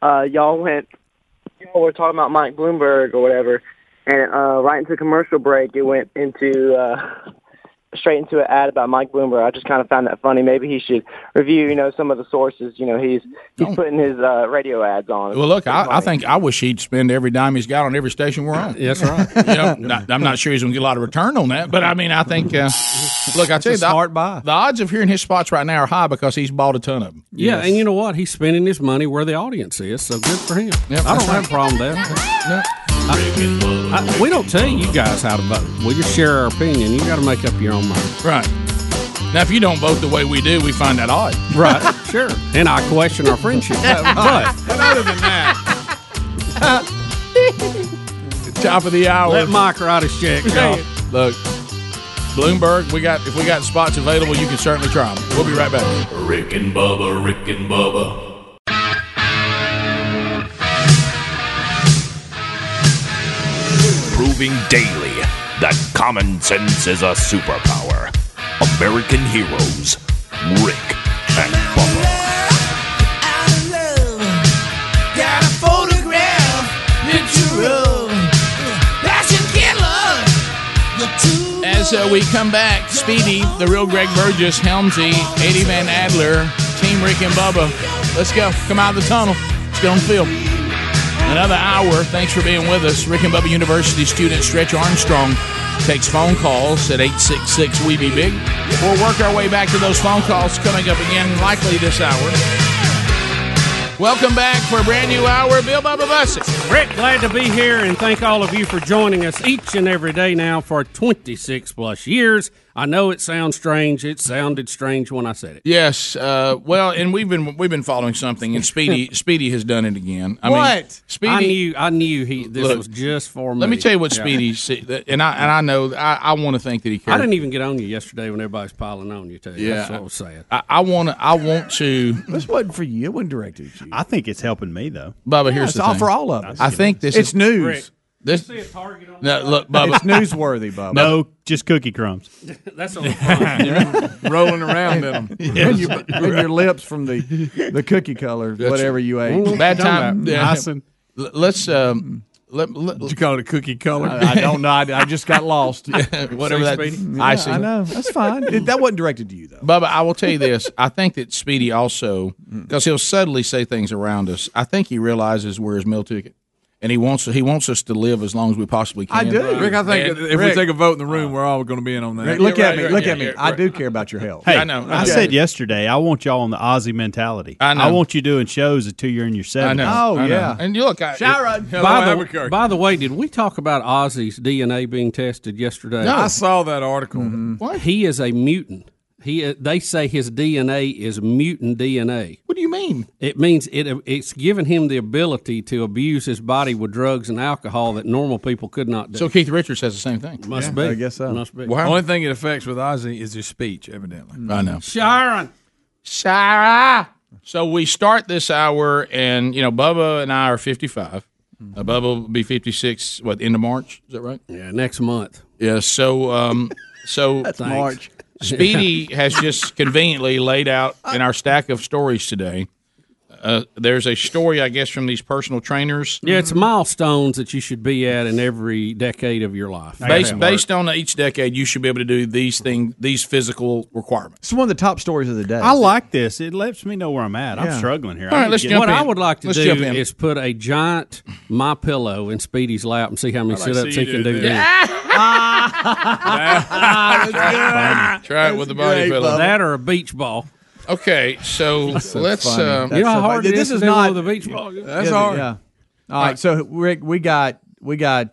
Y'all were talking about Mike Bloomberg or whatever, and right into commercial break, it went into. Straight into an ad about Mike Bloomberg. I just kind of found that funny. Maybe he should review, you know, some of the sources. You know, he's putting his radio ads on. Well, look, I wish he'd spend every dime he's got on every station we're on. That's right. You know, I'm not sure he's going to get a lot of return on that, but I mean, I think. Look, I tell you, the odds of hearing his spots right now are high because he's bought a ton of them. Yeah, yes. And you know what? He's spending his money where the audience is, so good for him. Yep, I don't have a problem there. No. We don't tell you guys how to vote. We just share our opinion. You got to make up your own mind. Right. Now, if you don't vote the way we do, we find that odd. Right. Sure. And I question our friendship. But other than that, top of the hour. Let Mike write his check. Y'all. Look, Bloomberg. If we got spots available, you can certainly try them. We'll be right back. Rick and Bubba. Rick and Bubba. Proving daily that common sense is a superpower. American heroes, Rick and Bubba. Out of love, got a photograph, natural, passion killer. As we come back, Speedy, the real Greg Burgess, Helmsy, Eddie Van Adler, Team Rick and Bubba. Let's go. Come out of the tunnel. Let's go on the field. Another hour. Thanks for being with us. Rick and Bubba University student Stretch Armstrong takes phone calls at 866-WE-BE-BIG. We'll work our way back to those phone calls coming up again, likely this hour. Welcome back for a brand new hour. Bill Bubba Bussey. Rick, glad to be here, and thank all of you for joining us each and every day now for 26-plus years. I know it sounds strange. It sounded strange when I said it. Yes. Well, and we've been following something, and Speedy has done it again. Speedy, I knew this was just for me. Let me tell you what Speedy said, and I know I want to think that he cares. I didn't even get on you yesterday when everybody's piling on you. That's what I was saying. I want to. This wasn't for you. It wasn't directed at you. I think it's helping me though, Bubba. Here's the thing. It's all for all of us. I think it's news. Rick, this see a target on no, look, Bubba. It's newsworthy, Bubba. No, just cookie crumbs. That's on the front. Rolling around in them. Yes. And your lips from the cookie color, that's whatever you ate. Bad time. Let's. Did you call it a cookie color? I don't know. I just got lost. Whatever that. Yeah, I know. That's fine. That wasn't directed to you, though. Bubba, I will tell you this. I think that Speedy also, because he'll subtly say things around us, I think he realizes we're his meal ticket. And he wants us to live as long as we possibly can. I do. Rick, I think if we take a vote in the room, we're all going to be in on that. Rick, look at me. I do care about your health. Hey, I know. I said yesterday, I want y'all on the Aussie mentality. I know. I want you doing shows until you're in your 70s. I know. Oh, yeah. And you look, Sharon. By the way, did we talk about Ozzy's DNA being tested yesterday? No. I saw that article. Mm-hmm. What? He is a mutant. They say his DNA is mutant DNA. What do you mean? It means it's given him the ability to abuse his body with drugs and alcohol that normal people could not do. So Keith Richards says the same thing. Must be. I guess so. Must be. Wow. The only thing it affects with Ozzy is his speech, evidently. Mm-hmm. I know. Sharon! So we start this hour, and, Bubba and I are 55. Mm-hmm. Bubba will be 56, end of March? Is that right? Yeah, next month. Yeah, so... that's March. Speedy has just conveniently laid out in our stack of stories today. There's a story, I guess, from these personal trainers. Yeah, it's milestones that you should be at in every decade of your life. Based on each decade, you should be able to do these physical requirements. It's one of the top stories of the day. I like this. It lets me know where I'm at. Yeah. I'm struggling here. All right, let's jump in. What I would like to do is put a giant My Pillow in Speedy's lap and see how many sit-ups he can do. Try it with the body pillow. That or a beach ball. Okay, so let's. You know how hard this is not the beach ball. That's hard. Yeah. All right, so Rick, we got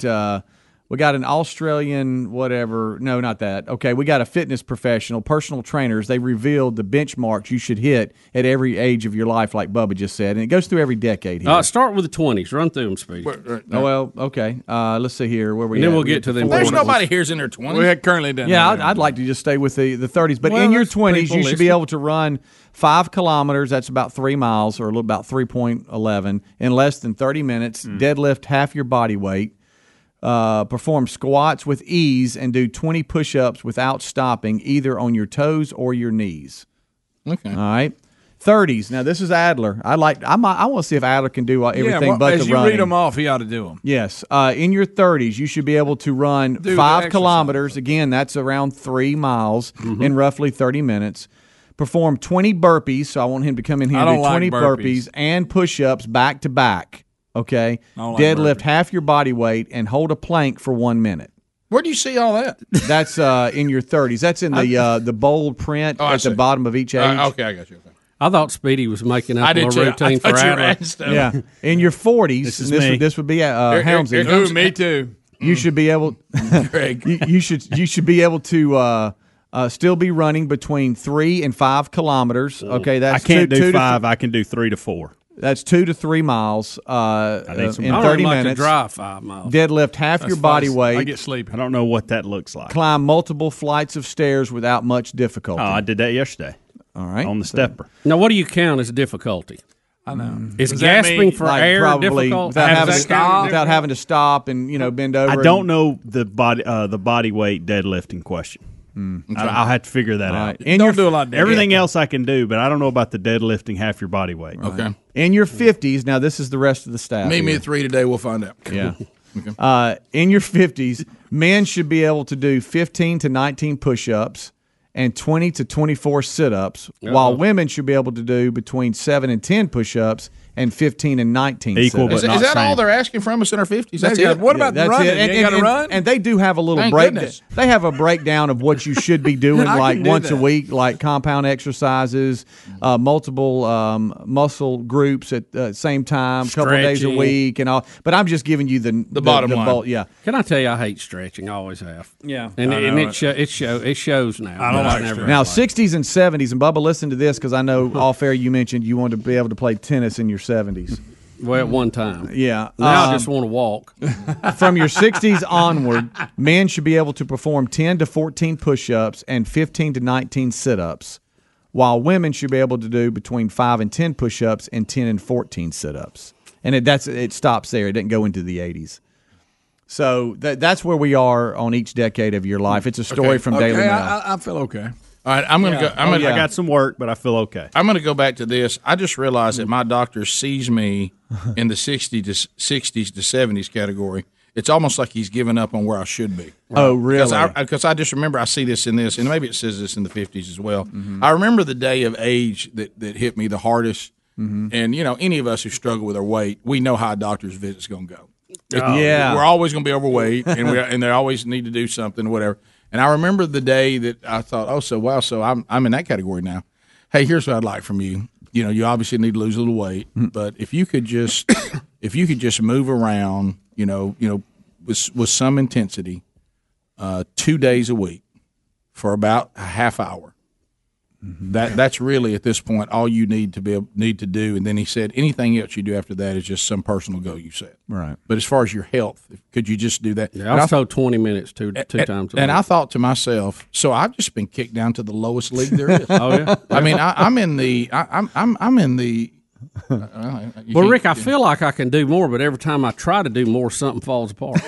an Australian whatever. No, not that. Okay, we got a fitness professional, personal trainers. They revealed the benchmarks you should hit at every age of your life, like Bubba just said, and it goes through every decade here. Start with the 20s. Run through them, Speedy. Okay. Let's see here. Where we? And then we'll get to the. There's nobody here in their 20s. We're currently done. Yeah, I'd like to just stay with the 30s, but in your 20s, you should be able to run 5 kilometers. That's about 3 miles, or about 3.11, in less than 30 minutes. Deadlift half your body weight. Perform squats with ease and do 20 push-ups without stopping, either on your toes or your knees. Okay. All right. 30s. Now this is Adler. I want to see if Adler can do everything but the running. As you read them off, he ought to do them. Yes. In your 30s, you should be able to run 5 kilometers. Again, that's around 3 miles in roughly 30 minutes. Perform 20 burpees. So I want him to come in here and do 20 burpees and push-ups back to back. Okay, deadlift half your body weight and hold a plank for 1 minute. Where do you see all that? That's in your 30s. That's in the bold print at the bottom of each age. Okay, I got you. Okay. I thought Speedy was making up a routine for hours. Yeah, in your 40s, this would be Helmsley. Me too. You should be able. you should be able to. Still be running between 3 and 5 kilometers. Okay, that's I can't do 5. I can do 3 to 4. That's 2 to 3 miles in 30 minutes. To drive 5 miles. Deadlift half your body weight. I get sleepy. I don't know what that looks like. Climb multiple flights of stairs without much difficulty. Oh, I did that yesterday. All right, on the stepper. Now, what do you count as difficulty? I know. Is gasping for air probably difficult? Without having to stop and bend over. I don't know the body weight deadlifting question. Okay. I'll have to figure that out. Don't do a lot. Everything else I can do, but I don't know about the deadlifting half your body weight. Right. Okay. In your 50s, now this is the rest of the staff. Meet me at 3 today. We'll find out. Yeah. Okay. In your 50s, men should be able to do 15 to 19 push-ups and 20 to 24 sit-ups, while women should be able to do between 7 and 10 push-ups and 15 and 19. Equal, but not is that same. All they're asking from us in our 50s? That's it. What about running? You got to run? And they do have a little breakdown. They have a breakdown of what you should be doing like once a week, like compound exercises, multiple muscle groups at the same time, a couple of days a week and all. But I'm just giving you the bottom line. Yeah. Can I tell you I hate stretching? I always have. Yeah. And it shows now. I don't like stretching. Now, 60s and 70s, and Bubba, listen to this because I know off air you mentioned you wanted to be able to play tennis in your 70s. Well, at one time. Yeah. Now I just want to walk. From your 60s onward, men should be able to perform 10 to 14 push-ups and 15 to 19 sit-ups, while women should be able to do between 5 and 10 push-ups and 10 and 14 sit-ups. And it stops there. It didn't go into the 80s. So that's where we are on each decade of your life. It's a story from daily life. I feel okay. All right, I'm going to go. I got some work, but I feel okay. I'm going to go back to this. I just realized that my doctor sees me in the 60s to 70s category. It's almost like he's given up on where I should be. Right? Oh, really? Because I just remember I see this in this, and maybe it says this in the 50s as well. Mm-hmm. I remember the day of age that hit me the hardest. Mm-hmm. And, you know, any of us who struggle with our weight, we know how a doctor's visit's going to go. Yeah. We're always going to be overweight, and they always need to do something, whatever. And I remember the day that I thought, so I'm in that category now. Hey, here's what I'd like from you. You know, you obviously need to lose a little weight, but if you could just move around, you know, with some intensity, 2 days a week for about a half hour. Mm-hmm. That's really at this point all you need to do. And then he said, anything else you do after that is just some personal goal you set. Right. But as far as your health, could you just do that? Yeah, I told 20 minutes two times a week. And I thought to myself, so I've just been kicked down to the lowest league there is. Oh yeah. I mean, I'm in the. Well, Rick, I feel like I can do more, but every time I try to do more, something falls apart.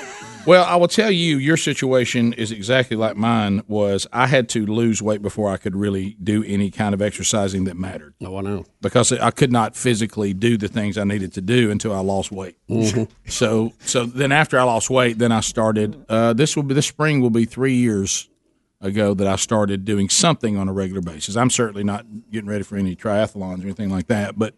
Well, I will tell you, your situation is exactly like mine was. I had to lose weight before I could really do any kind of exercising that mattered. Oh, I know. Because I could not physically do the things I needed to do until I lost weight. Mm-hmm. So then after I lost weight, then I started. This spring will be 3 years ago that I started doing something on a regular basis. I'm certainly not getting ready for any triathlons or anything like that, but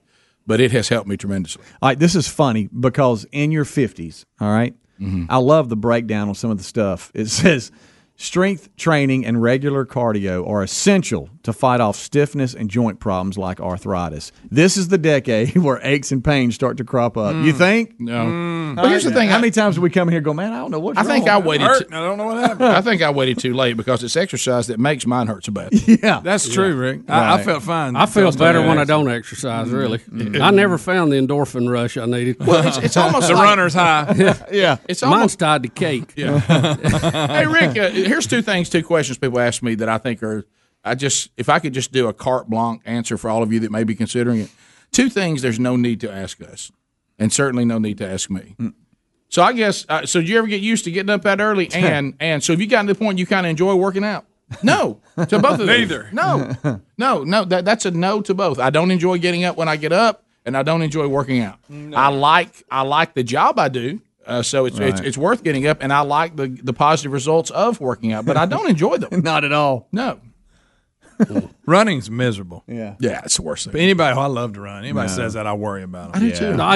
it has helped me tremendously. All right, this is funny because in your 50s, all right, mm-hmm. I love the breakdown on some of the stuff. It says strength training and regular cardio are essential to fight off stiffness and joint problems like arthritis. This is the decade where aches and pains start to crop up. You think? No. But here's the thing. How many times do we come in here and go, man, I don't know what's wrong. I don't know what happened. I think I waited too late because it's exercise that makes mine hurt so bad. Yeah. That's true, Rick. Right. I felt fine. I feel better when I don't exercise, really. Mm-hmm. I never found the endorphin rush I needed. Well, it's almost the runner's high. Yeah. It's almost, mine's tied to cake. Yeah. Hey, Rick, here's two questions people ask me that I think are if I could just do a carte blanche answer for all of you that may be considering it. Two things there's no need to ask us, and certainly no need to ask me. Mm. So I guess so did you ever get used to getting up that early? And so have you gotten to the point you kind of enjoy working out? No. To both of them. Neither. No. That's a no to both. I don't enjoy getting up when I get up, and I don't enjoy working out. No. I like the job I do. So it's worth getting up, and I like the positive results of working out, but I don't enjoy them. Not at all. No. Running's miserable. Yeah, it's the worst thing. But anybody who I love to run, anybody says that, I worry about them. I do too. No, I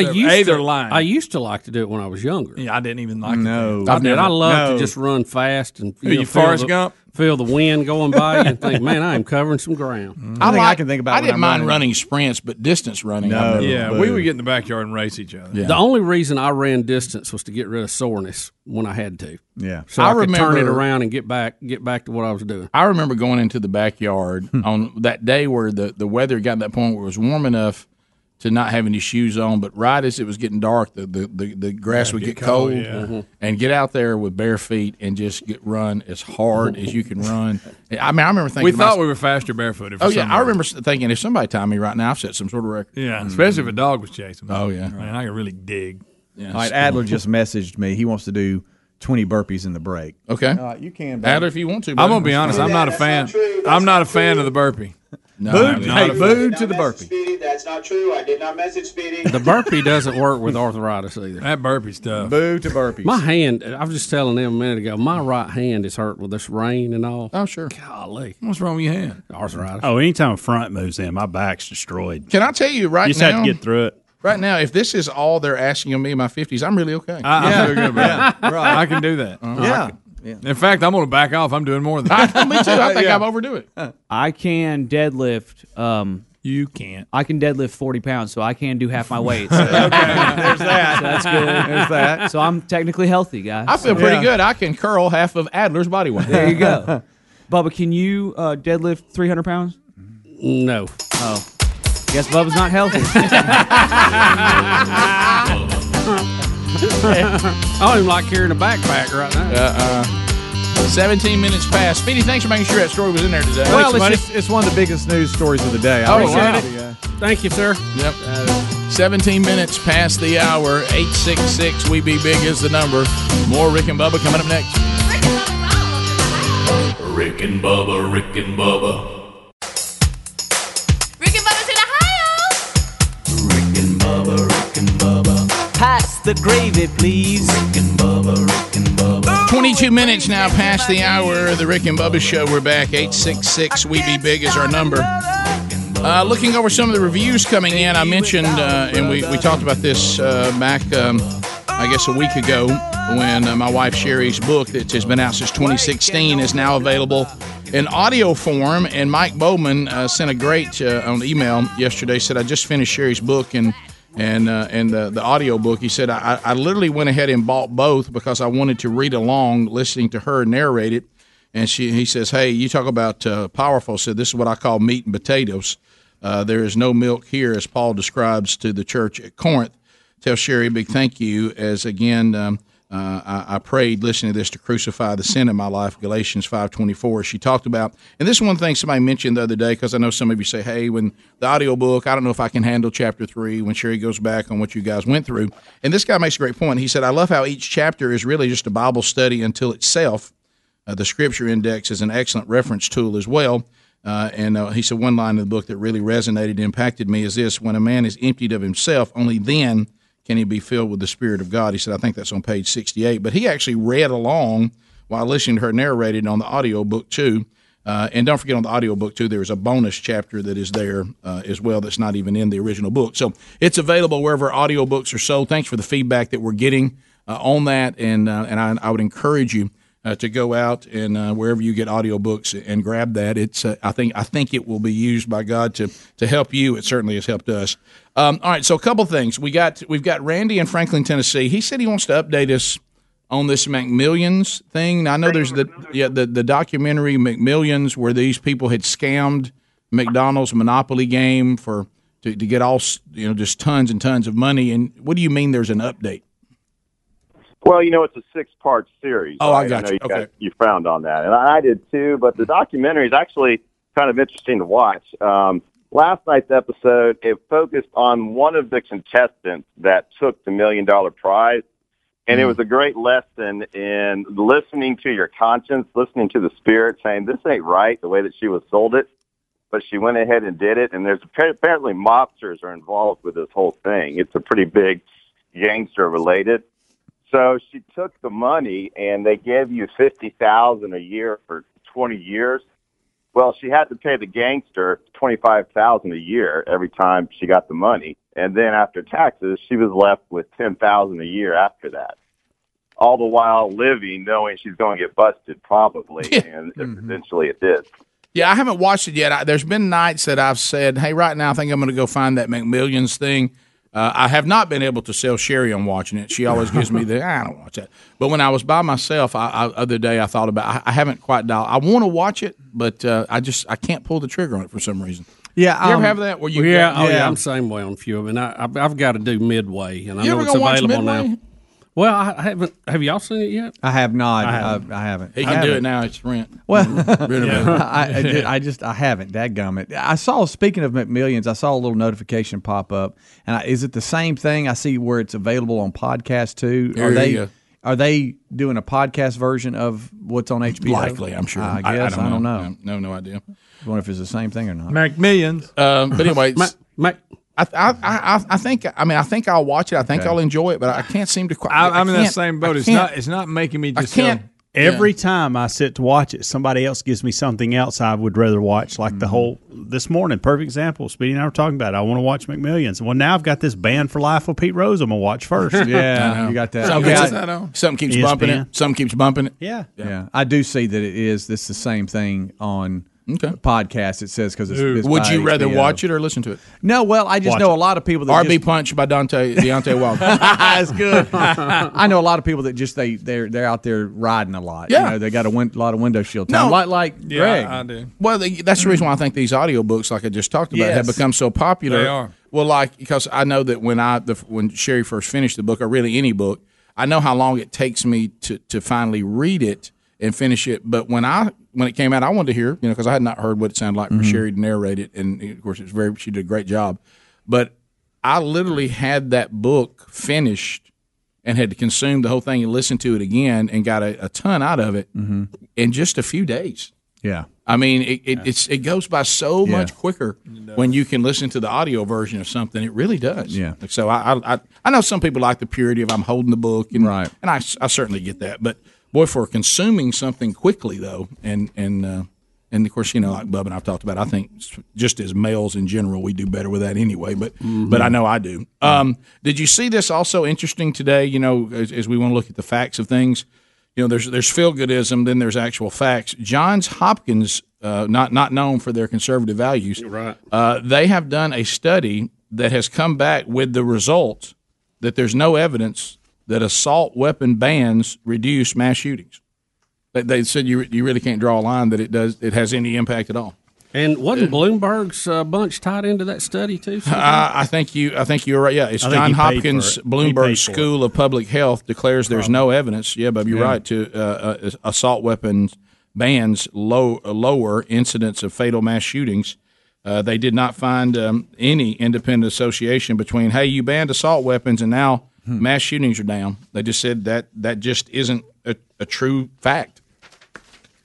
used to like to do it when I was younger. Yeah, I didn't even like it. I love to just run fast and you Forrest Gump. Feel the wind going by and think, man, I am covering some ground. Mm-hmm. I can think about. I didn't mind running sprints, but distance running. No, we would get in the backyard and race each other. Yeah. The only reason I ran distance was to get rid of soreness when I had to. Yeah, so I could turn it around and get back to what I was doing. I remember going into the backyard on that day where the weather got to that point where it was warm enough to not have any shoes on, but right as it was getting dark, the grass would get cold, and get out there with bare feet and just run as hard as you can run. I mean, I remember thinking we thought we were faster barefooted. I remember thinking if somebody timed me right now, I've set some sort of record. Yeah, especially if a dog was chasing me. Oh yeah, man, I can really dig. Yeah, all right, Adler just messaged me. He wants to do 20 burpees in the break. Okay, you can, Adler, if you want to. Buddy. I'm gonna be honest. I'm not a fan. I'm not a fan of the burpee. No, boo to the burpee. Speedy, that's not true. I did not message Speedy. The burpee doesn't work with arthritis either. That burpee stuff. Boo to burpees. My hand, I was just telling them a minute ago, my right hand is hurt with this rain and all. Oh, sure. Golly. What's wrong with your hand? Arthritis. Oh, anytime a front moves in, my back's destroyed. Can I tell you right now? You just have to get through it. Right now, if this is all they're asking of me in my 50s, I'm really okay. I'm good, bro. Right. I can do that. In fact, I'm going to back off. I'm doing more than that. Me too. I think I'm overdoing it. I can deadlift. You can't. I can deadlift 40 pounds, so I can do half my weight. So. Okay, there's that. So that's good. There's that. So I'm technically healthy, guys. I feel pretty good. I can curl half of Adler's body weight. There you go. Bubba, can you deadlift 300 pounds? No. Oh. Guess Bubba's not healthy. I don't even like carrying a backpack right now. 17 minutes past. Speedy, thanks for making sure that story was in there today. Well, it's one of the biggest news stories of the day. I appreciate it. Thank you, sir. Yep. 17 minutes past the hour. 866-WE-BE-BIG is the number. More Rick and Bubba coming up next. Rick and Bubba, Rick and Bubba. Pass the gravy, please. Rick and Bubba, Rick and Bubba. 22 minutes now past the hour. The Rick and Bubba Show. We're back. 866-WE-BE-BIG is our number. Looking over some of the reviews coming in, I mentioned, and we talked about this back, I guess, a week ago when my wife Sherry's book that has been out since 2016 is now available in audio form. And Mike Bowman sent a great on email yesterday, said, I just finished Sherry's book and the audio book. He said, I literally went ahead and bought both because I wanted to read along listening to her narrate it. And he says, hey, you talk about powerful. So this is what I call meat and potatoes. There is no milk here, as Paul describes to the church at Corinth. Tell Sherry a big thank you, as again I prayed listening to this to crucify the sin in my life, Galatians 5:24. She talked about, and this is one thing somebody mentioned the other day, because I know some of you say, hey, when the audiobook, I don't know if I can handle chapter 3 when Sherry goes back on what you guys went through. And this guy makes a great point. He said, I love how each chapter is really just a Bible study until itself. The Scripture Index is an excellent reference tool as well. And he said one line in the book that really resonated and impacted me is this: when a man is emptied of himself, only then can he be filled with the Spirit of God? He said, I think that's on page 68. But he actually read along while listening to her narrate it on the audiobook, too. And don't forget, on the audiobook, too, there is a bonus chapter that is there as well that's not even in the original book. So it's available wherever audiobooks are sold. Thanks for the feedback that we're getting on that. And I would encourage you to go out and wherever you get audiobooks and grab that. It's I think it will be used by God to help you. It certainly has helped us. All right, so a couple things. We've got Randy in Franklin, Tennessee. He said he wants to update us on this McMillions thing. Now, I know there's the documentary McMillions where these people had scammed McDonald's Monopoly game to get all, just tons and tons of money. And what do you mean there's an update? Well, it's a 6-part series. Oh, right? I got you. You frowned on that. And I did too, but the documentary is actually kind of interesting to watch. Last night's episode, it focused on one of the contestants that took the $1 million prize. And it was a great lesson in listening to your conscience, listening to the Spirit, saying this ain't right the way that she was sold it. But she went ahead and did it. And there's apparently mobsters are involved with this whole thing. It's a pretty big gangster related. So she took the money, and they gave you $50,000 a year for 20 years. Well, she had to pay the gangster $25,000 a year every time she got the money, and then after taxes, she was left with $10,000 a year after that. All the while living, knowing she's going to get busted probably, and eventually it did. Yeah, I haven't watched it yet. There's been nights that I've said, "Hey, right now, I think I'm going to go find that McMillions thing." I have not been able to sell Sherry on watching it. She always gives me the, I don't watch that. But when I was by myself, other day I thought about, I haven't quite dialed. I want to watch it, but I can't pull the trigger on it for some reason. Yeah, you ever have that? Where you? Yeah, I'm the same way on a few of them. I've got to do Midway, and I know it's available now. Well, I haven't. Have y'all seen it yet? I have not. I haven't. He can do it now. It's rent. Well, I haven't. Dadgummit. I saw, speaking of McMillions, I saw a little notification pop up. And is it the same thing? I see where it's available on podcast too. Are they doing a podcast version of what's on HBO? Likely, I'm sure. I guess. I don't know. No, no idea. I wonder if it's the same thing or not. McMillions. But anyway, I think I'll watch it. I think I'll enjoy it, but I can't seem to. I'm in that same boat. It's not making me. Just I can't Every time I sit to watch it, somebody else gives me something else I would rather watch, like the whole – this morning, perfect example, Speedy and I were talking about it. I want to watch McMillions. Well, now I've got this Band for Life with Pete Rose I'm going to watch first. Yeah, you got that. Something keeps bumping it. Something keeps bumping it. Yeah. I do see that it is. This is the same thing on – Okay. Podcast, it says, because it's would you rather watch it or listen to it? No, well, I just know a lot of people that RB Punch by Deontay Wilder. That's good. I know a lot of people that just they're out there riding a lot. Yeah, you know, they got a lot of window shield time. No, like Greg. I do. Well, that's the reason why I think these audiobooks, like I just talked about, have become so popular. They are. Well, like, because I know that when Sherry first finished the book, or really any book, I know how long it takes me to finally read it and finish it. But when it came out, I wanted to hear, because I had not heard what it sounded like for Sherry to narrate it, and of course she did a great job. But I literally had that book finished and had to consume the whole thing and listen to it again, and got a ton out of it in just a few days. Yeah, I mean it goes by so much quicker when you can listen to the audio version of something. It really does. Yeah. So I know some people like the purity of I'm holding the book, and and I certainly get that, but. Boy, for consuming something quickly, though, and of course, like Bub and I've talked about, I think just as males in general, we do better with that anyway, but I know I do. Did you see this also interesting today, as we want to look at the facts of things? There's feel-goodism, then there's actual facts. Johns Hopkins, not known for their conservative values, you're right. They have done a study that has come back with the result that there's no evidence that assault weapon bans reduce mass shootings. They said you really can't draw a line that it has any impact at all. And wasn't Bloomberg's bunch tied into that study too? I think you're right. Yeah, it's Johns Hopkins Bloomberg School of Public Health declares there's no evidence. Yeah, Bob, you're right. To assault weapons bans lower incidence of fatal mass shootings. They did not find any independent association between you banned assault weapons and now. Mass shootings are down. They just said that just isn't a true fact.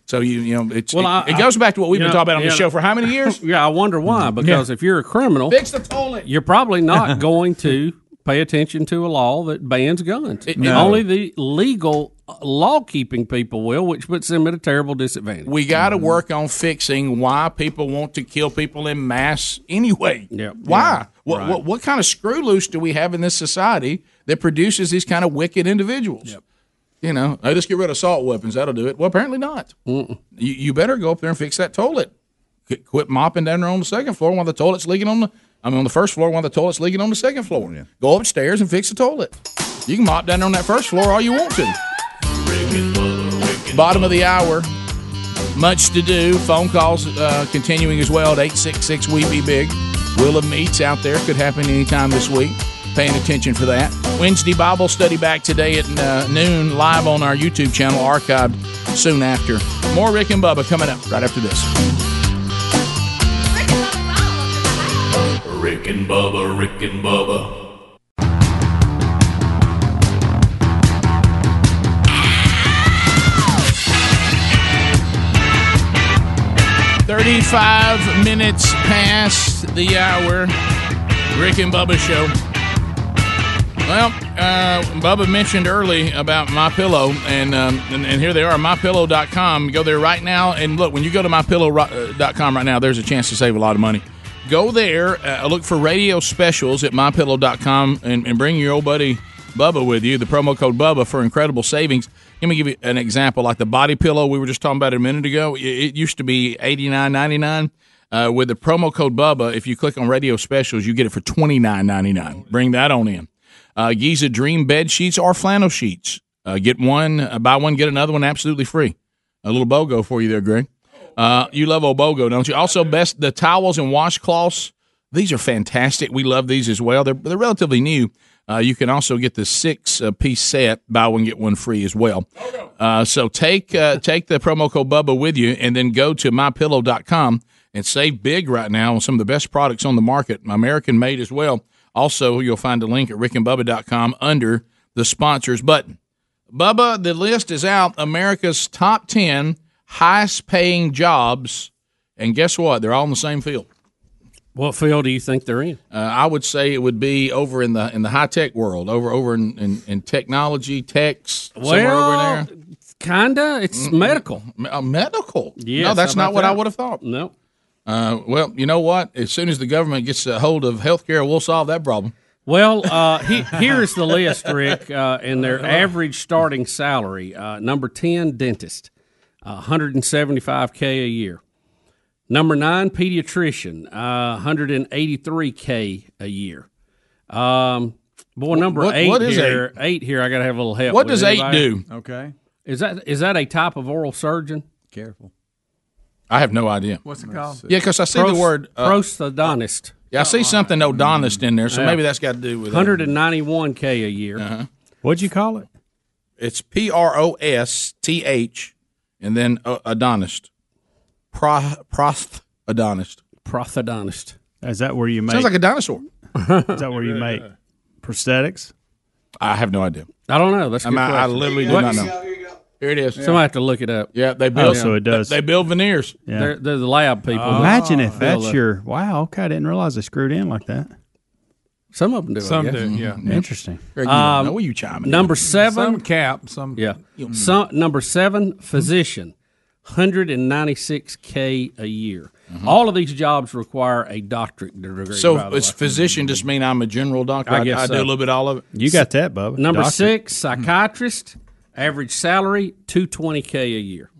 So it goes back to what we've been talking about on the show for how many years? Yeah, I wonder why. Because if you're a criminal, fix the toilet. You're probably not going to pay attention to a law that bans guns. Only the legal law-keeping people will, which puts them at a terrible disadvantage. We got to work on fixing why people want to kill people in mass anyway. Yep. Why? Yeah. What kind of screw loose do we have in this society that produces these kind of wicked individuals? Yep. Just get rid of assault weapons. That'll do it. Well, apparently not. You better go up there and fix that toilet. Quit mopping down there on the second floor while the toilet's leaking on the first floor while the toilet's leaking on the second floor. Yeah. Go upstairs and fix the toilet. You can mop down there on that first floor all you want to. Bottom of the hour. Much to do. Phone calls continuing as well at 866-WE-BE-BIG. Will of Meats out there. Could happen anytime this week. Paying attention for that. Wednesday Bible study back today at noon, live on our YouTube channel, archived soon after. More Rick and Bubba coming up right after this. Rick and Bubba, Rick and Bubba. Five minutes past the hour, Rick and Bubba show. Well, Bubba mentioned early about MyPillow, and here they are, MyPillow.com. Go there right now, and look, when you go to MyPillow.com right now, there's a chance to save a lot of money. Go there, look for radio specials at MyPillow.com, and bring your old buddy Bubba with you, the promo code Bubba for incredible savings. Let me give you an example, like the body pillow we were just talking about a minute ago. It used to be $89.99. With the promo code Bubba, if you click on radio specials, you get it for $29.99. Bring that on in. Giza Dream Bed Sheets or flannel sheets. Get one, buy one, get another one absolutely free. A little BOGO for you there, Greg. You love old BOGO, don't you? Also, best the towels and washcloths. These are fantastic. We love these as well. They're relatively new. You can also get the 6-piece set, buy one, get one free as well. So take the promo code Bubba with you, and then go to MyPillow.com and save big right now on some of the best products on the market, American-made as well. Also, you'll find a link at RickandBubba.com under the sponsors button. Bubba, the list is out, America's top 10 highest-paying jobs, and guess what? They're all in the same field. What field do you think they're in? I would say it would be over in the high tech world, over in technology, techs, somewhere over in there. Kinda. It's medical. Medical? Yes, no, that's not what I would have thought. No. Well, you know what? As soon as the government gets a hold of health care, we'll solve that problem. Well, here's the list, Rick, and their average starting salary. Number 10, dentist, $175K a year. Number 9, pediatrician, $183K a year. Number eight here. I got to have a little help. What does anybody? 8 do? Okay, is that a type of oral surgeon? Careful. I have no idea. What's it called? Yeah, because I see the word prosthodontist. Yeah, I see something odontist in there, so maybe that's got to do with $191K a year. Uh-huh. What'd you call it? It's PROSTH, and then odontist. Prosthodontist. Prosthodontist. Is that where you make? Sounds like a dinosaur. Is that where you make prosthetics? I have no idea. I don't know. That's I literally do not know. Here it is. Yeah. Somebody have to look it up. Yeah, they build. Oh, so it does. They build veneers. Yeah. They're the lab people. Oh. Imagine if that's your. Wow. Okay, I didn't realize they screwed in like that. Some of them do. Some do. Yeah. Interesting. Will you chime in? Number 7. Some cap. Some. Yeah. Number 7. Physician. $196K a year. Mm-hmm. All of these jobs require a doctorate degree. So, does physician just mean I'm a general doctor? I guess I do a little bit all of it. You got that, Bubba. Number 6, psychiatrist. Average salary, $220K a year.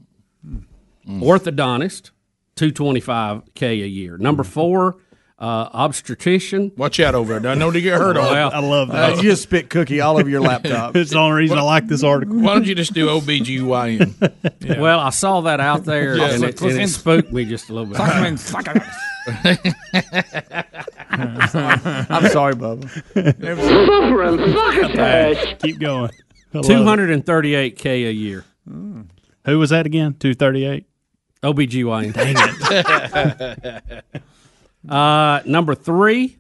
Orthodontist, $225K a year. Number 4, obstetrician. Watch out over there. I know to get hurt on. I love that. You just spit cookie all over your laptop. It's the only reason I like this article. Why don't you just do OBGYN? Yeah. Well, I saw that out there, and it spooked me just a little bit. I'm sorry, Bubba. Keep going. 238K a year. Who was that again? 238? OBGYN. Dang it. Number 3,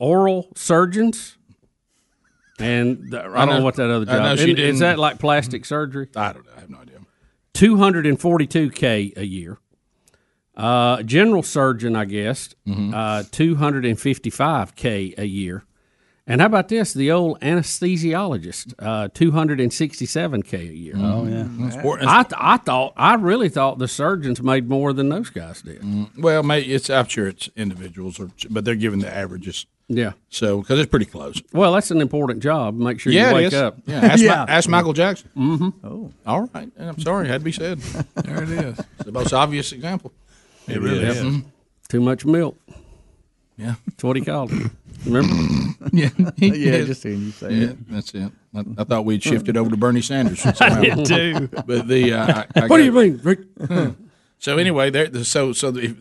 oral surgeons. And I don't know what that other job is. Is that like plastic surgery? I don't know. I have no idea. 242K a year. General surgeon, I guess. Mm-hmm. 255K a year. And how about this? The old anesthesiologist, $267K a year. Oh yeah, I really thought the surgeons made more than those guys did. Well, I'm sure it's individuals, but they're giving the averages. Yeah. So because it's pretty close. Well, that's an important job. Make sure you wake up. Yeah. Ask Michael Jackson. Mm-hmm. Oh, all right. I'm sorry, it had to be said. There it is. It's the most obvious example. It really is. Mm-hmm. Too much milk. Yeah, that's what he called it. Remember? Yeah, just hearing you say it. That's it. I thought we'd shifted over to Bernie Sanders. I did too. But what do you mean, Rick? So anyway, the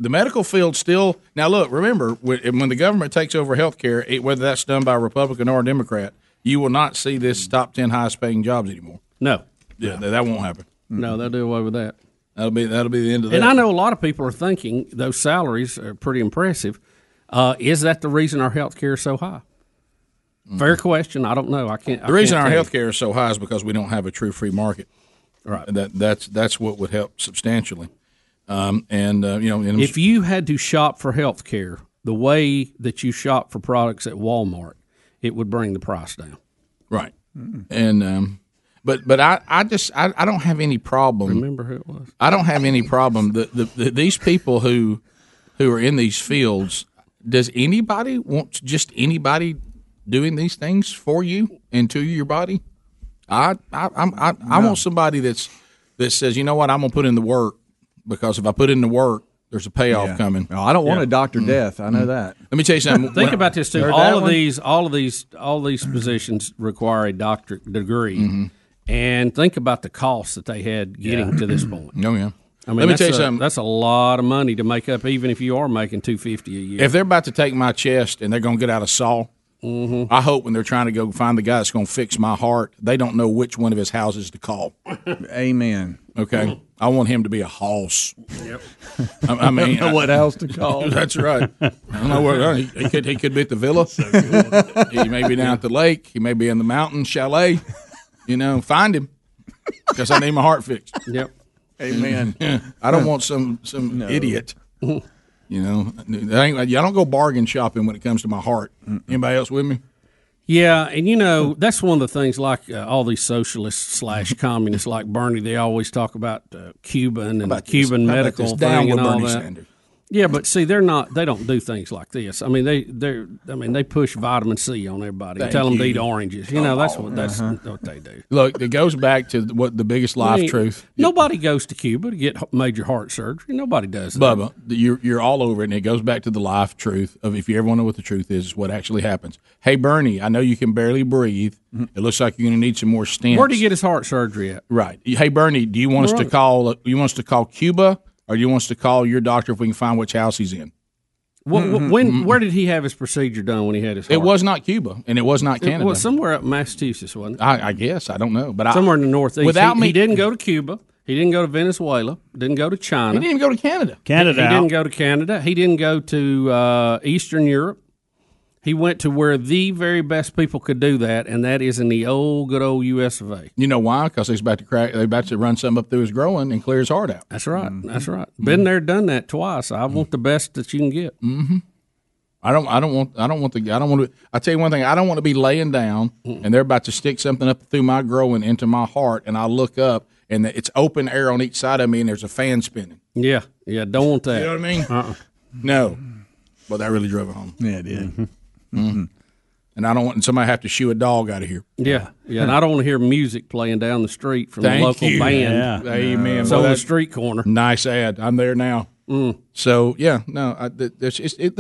medical field still. Now look, remember when the government takes over healthcare, whether that's done by a Republican or a Democrat, you will not see this top 10 highest paying jobs anymore. No. Yeah, that won't happen. No, they'll do away with that. That'll be the end of that. And I know a lot of people are thinking those salaries are pretty impressive. Is that the reason our health care is so high? Mm-hmm. Fair question. I don't know. The reason our health care is so high is because we don't have a true free market. Right. That's what would help substantially. If you had to shop for health care the way that you shop for products at Walmart, it would bring the price down. Right. Mm-hmm. And but I don't have any problem. Remember who it was? I don't have any problem. These people who are in these fields. Does anybody want just anybody doing these things for you and to your body? I want somebody that says, you know what, I'm gonna put in the work because if I put in the work, there's a payoff coming. No, I don't want a Dr. Death. I know that. Let me tell you something. Think about this too. All of these positions require a doctorate degree, and think about the costs that they had getting to this point. Oh yeah. I mean, let me tell you something. That's a lot of money to make up, even if you are making $250 a year. If they're about to take my chest and they're going to get out a saw, I hope when they're trying to go find the guy that's going to fix my heart, they don't know which one of his houses to call. Amen. Okay, I want him to be a hoss. Yep. I don't know what house to call. That's right. I don't know where he could be at the villa. So cool. He may be down at the lake. He may be in the mountain chalet. You know, find him because I need my heart fixed. Yep. Amen. I don't want some idiot. You know, I don't go bargain shopping when it comes to my heart. Anybody else with me? Yeah, and you know, that's one of the things, like all these socialists slash communists like Bernie, they always talk about Cuba and the Cuban medical thing and all that. Yeah, but see, they're not. They don't do things like this. I mean, they push vitamin C on everybody. And tell them to eat oranges. You know, that's what they do. Look, it goes back to what the biggest life truth. Nobody goes to Cuba to get major heart surgery. Nobody does that. Bubba, you're all over it, and it goes back to the life truth of, if you ever want to know what the truth is what actually happens. Hey, Bernie, I know you can barely breathe. It looks like you're going to need some more stents. Where did he get his heart surgery at? Right. Hey, Bernie, do you want us to call Cuba? Or do you want us to call your doctor if we can find which house he's in? Where did he have his procedure done when he had his heart? It was not Cuba, and it was not Canada. It was somewhere up in Massachusetts, wasn't it? I guess. I don't know. But somewhere in the Northeast. He didn't go to Cuba. He didn't go to Venezuela. Didn't go to China. He didn't even go to Canada. He didn't go to Canada. He didn't go to Eastern Europe. He went to where the very best people could do that, and that is in the good old U.S. of A. You know why? Because they're about to run something up through his groin and clear his heart out. That's right. Mm-hmm. That's right. Been there, done that twice. I want the best that you can get. Mm-hmm. I tell you one thing. I don't want to be laying down, and they're about to stick something up through my groin into my heart, and I look up, and it's open air on each side of me, and there's a fan spinning. Yeah. Yeah. Don't want that. You know what I mean? No. But that really drove it home. Yeah, it did. Mm-hmm. Mm-hmm. And I don't want somebody to have to shoo a dog out of here. Yeah, yeah. And I don't want to hear music playing down the street from the local band. Yeah. Amen. So the street corner. Nice ad. I'm there now. Mm. So yeah, no, it's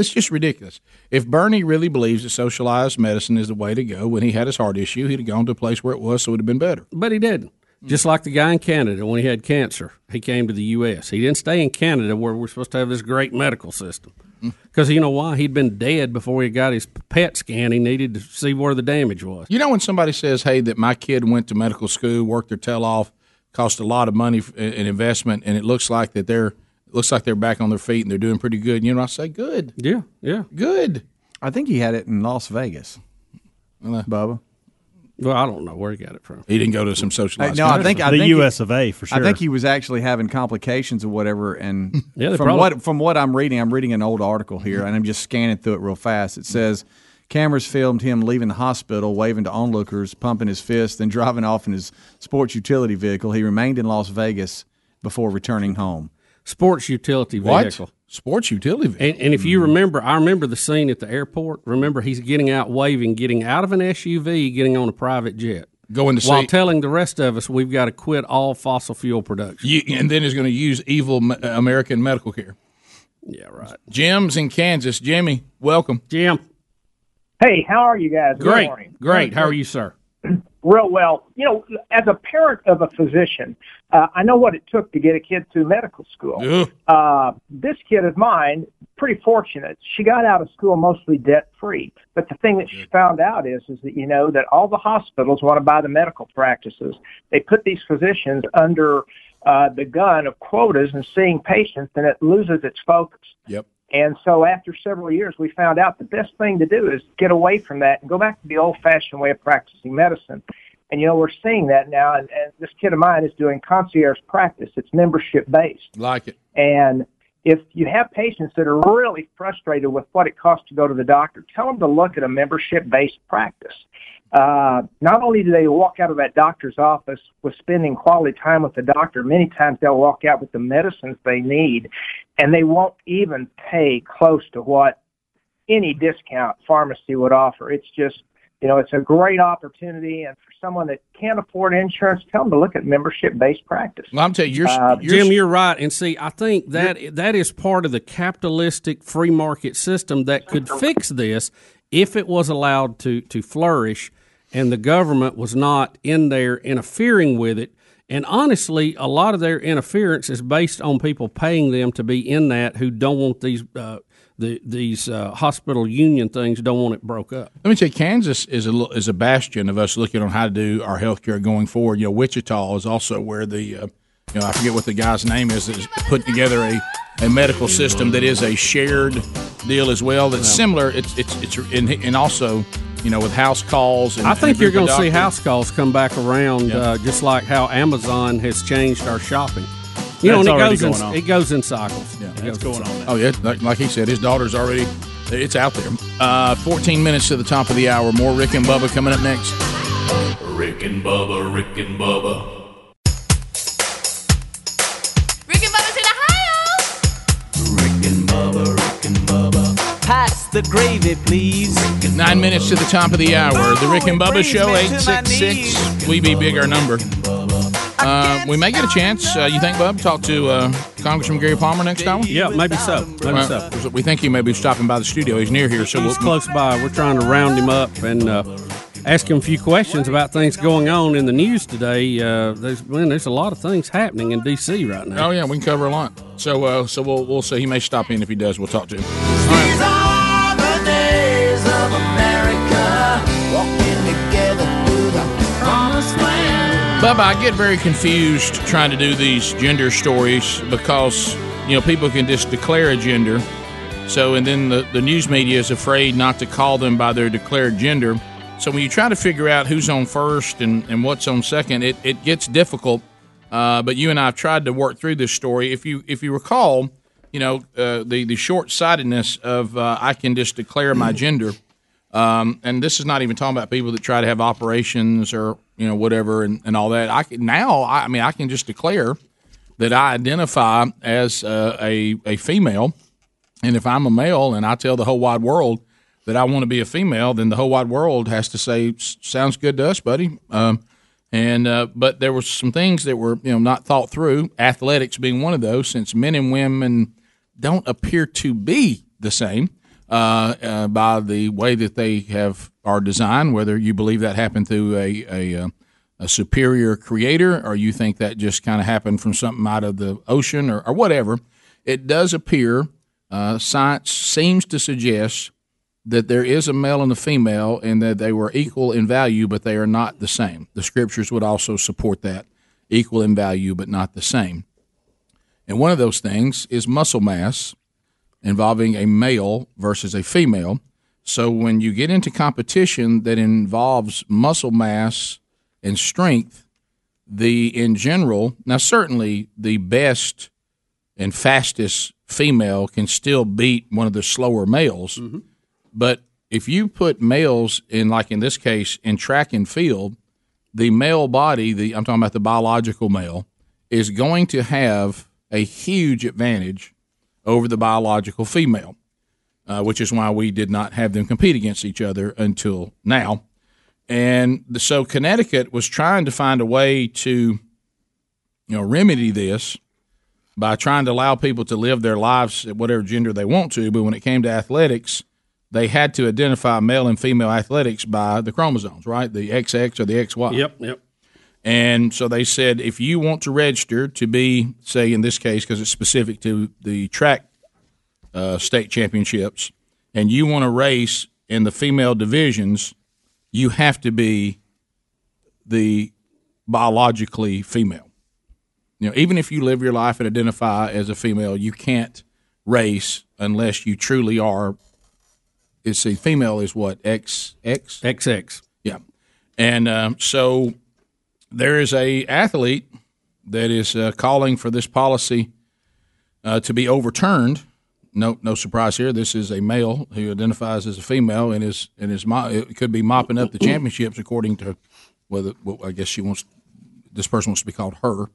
just ridiculous. If Bernie really believes that socialized medicine is the way to go, when he had his heart issue, he'd have gone to a place where it was, so it'd have been better. But he didn't. Just like the guy in Canada, when he had cancer, he came to the U.S. He didn't stay in Canada where we're supposed to have this great medical system. Because you know why? He'd been dead before he got his PET scan. He needed to see where the damage was. You know, when somebody says, hey, that my kid went to medical school, worked their tail off, cost a lot of money and investment, and it looks like that they're back on their feet and they're doing pretty good. You know, I say, good. Yeah, yeah. Good. I think he had it in Las Vegas, Bubba. Well, I don't know where he got it from. He didn't go to some socialized medicine. I think U.S. of A, for sure. I think he was actually having complications or whatever. And from what I'm reading an old article here, and I'm just scanning through it real fast. It says cameras filmed him leaving the hospital, waving to onlookers, pumping his fist, then driving off in his sports utility vehicle. He remained in Las Vegas before returning home. Sports utility vehicle. What? Sports utility vehicle. And if you remember, I remember the scene at the airport. Remember, he's getting out waving, getting out of an SUV, getting on a private jet. While telling the rest of us we've got to quit all fossil fuel production. And then he's going to use evil American medical care. Yeah, right. Jim's in Kansas. Jimmy, welcome. Jim. Hey, how are you guys? Great. Great. How are you, sir? Real well. You know, as a parent of a physician, I know what it took to get a kid through medical school. This kid of mine, pretty fortunate. She got out of school mostly debt-free. But the thing that she found out is that, you know, that all the hospitals want to buy the medical practices. They put these physicians under the gun of quotas and seeing patients, and it loses its focus. Yep. And so after several years, we found out the best thing to do is get away from that and go back to the old-fashioned way of practicing medicine. And, you know, we're seeing that now, and this kid of mine is doing concierge practice. It's membership-based. Like it. And if you have patients that are really frustrated with what it costs to go to the doctor, tell them to look at a membership-based practice. Not only do they walk out of that doctor's office with spending quality time with the doctor, many times they'll walk out with the medicines they need, and they won't even pay close to what any discount pharmacy would offer. It's just, you know, it's a great opportunity, and for someone that can't afford insurance, tell them to look at membership-based practice. Well, I'm telling you, Jim, you're right. And see, I think that is part of the capitalistic free market system that could fix this if it was allowed to flourish and the government was not in there interfering with it. And honestly, a lot of their interference is based on people paying them to be in that who don't want these hospital union things, don't want it broke up. Let me tell you, Kansas is a bastion of us looking on how to do our health care going forward. You know, Wichita is also where the, you know, I forget what the guy's name is that is putting together a medical system that is a shared deal as well. That's similar. It's also, you know, with house calls. And I think you're going to see house calls come back around, just like how Amazon has changed our shopping. You know, it goes in cycles. Yeah, that's going on now. Oh, yeah. Like he said, his daughter's already It's out there. 14 minutes to the top of the hour. More Rick and Bubba coming up next. Rick and Bubba, Rick and Bubba. Rick and Bubba's in Ohio. Rick and Bubba, Rick and Bubba. Pass the gravy, please. 9 minutes to the top of the hour. The Rick and Bubba Show, 866. We be big, our number. We may get a chance, you think, Bub, talk to Congressman Gary Palmer next hour? Yeah, maybe so. Maybe so. We think he may be stopping by the studio. He's near here. So he's close by. We're trying to round him up and ask him a few questions about things going on in the news today. There's a lot of things happening in D.C. right now. Oh, yeah, we can cover a lot. So we'll see. He may stop in. If he does, we'll talk to him. All right. These are the days of America, walking together through the promised land. Bubba, I get very confused trying to do these gender stories because, you know, people can just declare a gender. So, and then the news media is afraid not to call them by their declared gender. So when you try to figure out who's on first and what's on second, it gets difficult. But you and I have tried to work through this story. If you recall, you know, the short-sightedness of I can just declare my gender. And this is not even talking about people that try to have operations or, you know, whatever and all that. I can just declare that I identify as a female. And if I'm a male and I tell the whole wide world that I want to be a female, then the whole wide world has to say, sounds good to us, buddy. But there were some things that were, you know, not thought through, athletics being one of those, since men and women don't appear to be the same. By the way that they are designed, whether you believe that happened through a superior creator or you think that just kind of happened from something out of the ocean or whatever, it does appear, science seems to suggest that there is a male and a female and that they were equal in value, but they are not the same. The scriptures would also support that, equal in value but not the same. And one of those things is muscle mass, involving a male versus a female. So when you get into competition that involves muscle mass and strength, now certainly the best and fastest female can still beat one of the slower males. Mm-hmm. But if you put males in, like in this case, in track and field, the male body, I'm talking about the biological male, is going to have a huge advantage over the biological female, which is why we did not have them compete against each other until now. And so Connecticut was trying to find a way to, you know, remedy this by trying to allow people to live their lives at whatever gender they want to. But when it came to athletics, they had to identify male and female athletics by the chromosomes, right? The XX or the XY. Yep. And so they said, if you want to register to be, say in this case, because it's specific to the track state championships, and you want to race in the female divisions, you have to be the biologically female. You know, even if you live your life and identify as a female, you can't race unless you truly are. It's a female is what, XX. Yeah, and so. There is a athlete that is calling for this policy to be overturned. No surprise here. This is a male who identifies as a female and it could be mopping up the championships, according to I guess this person wants to be called her.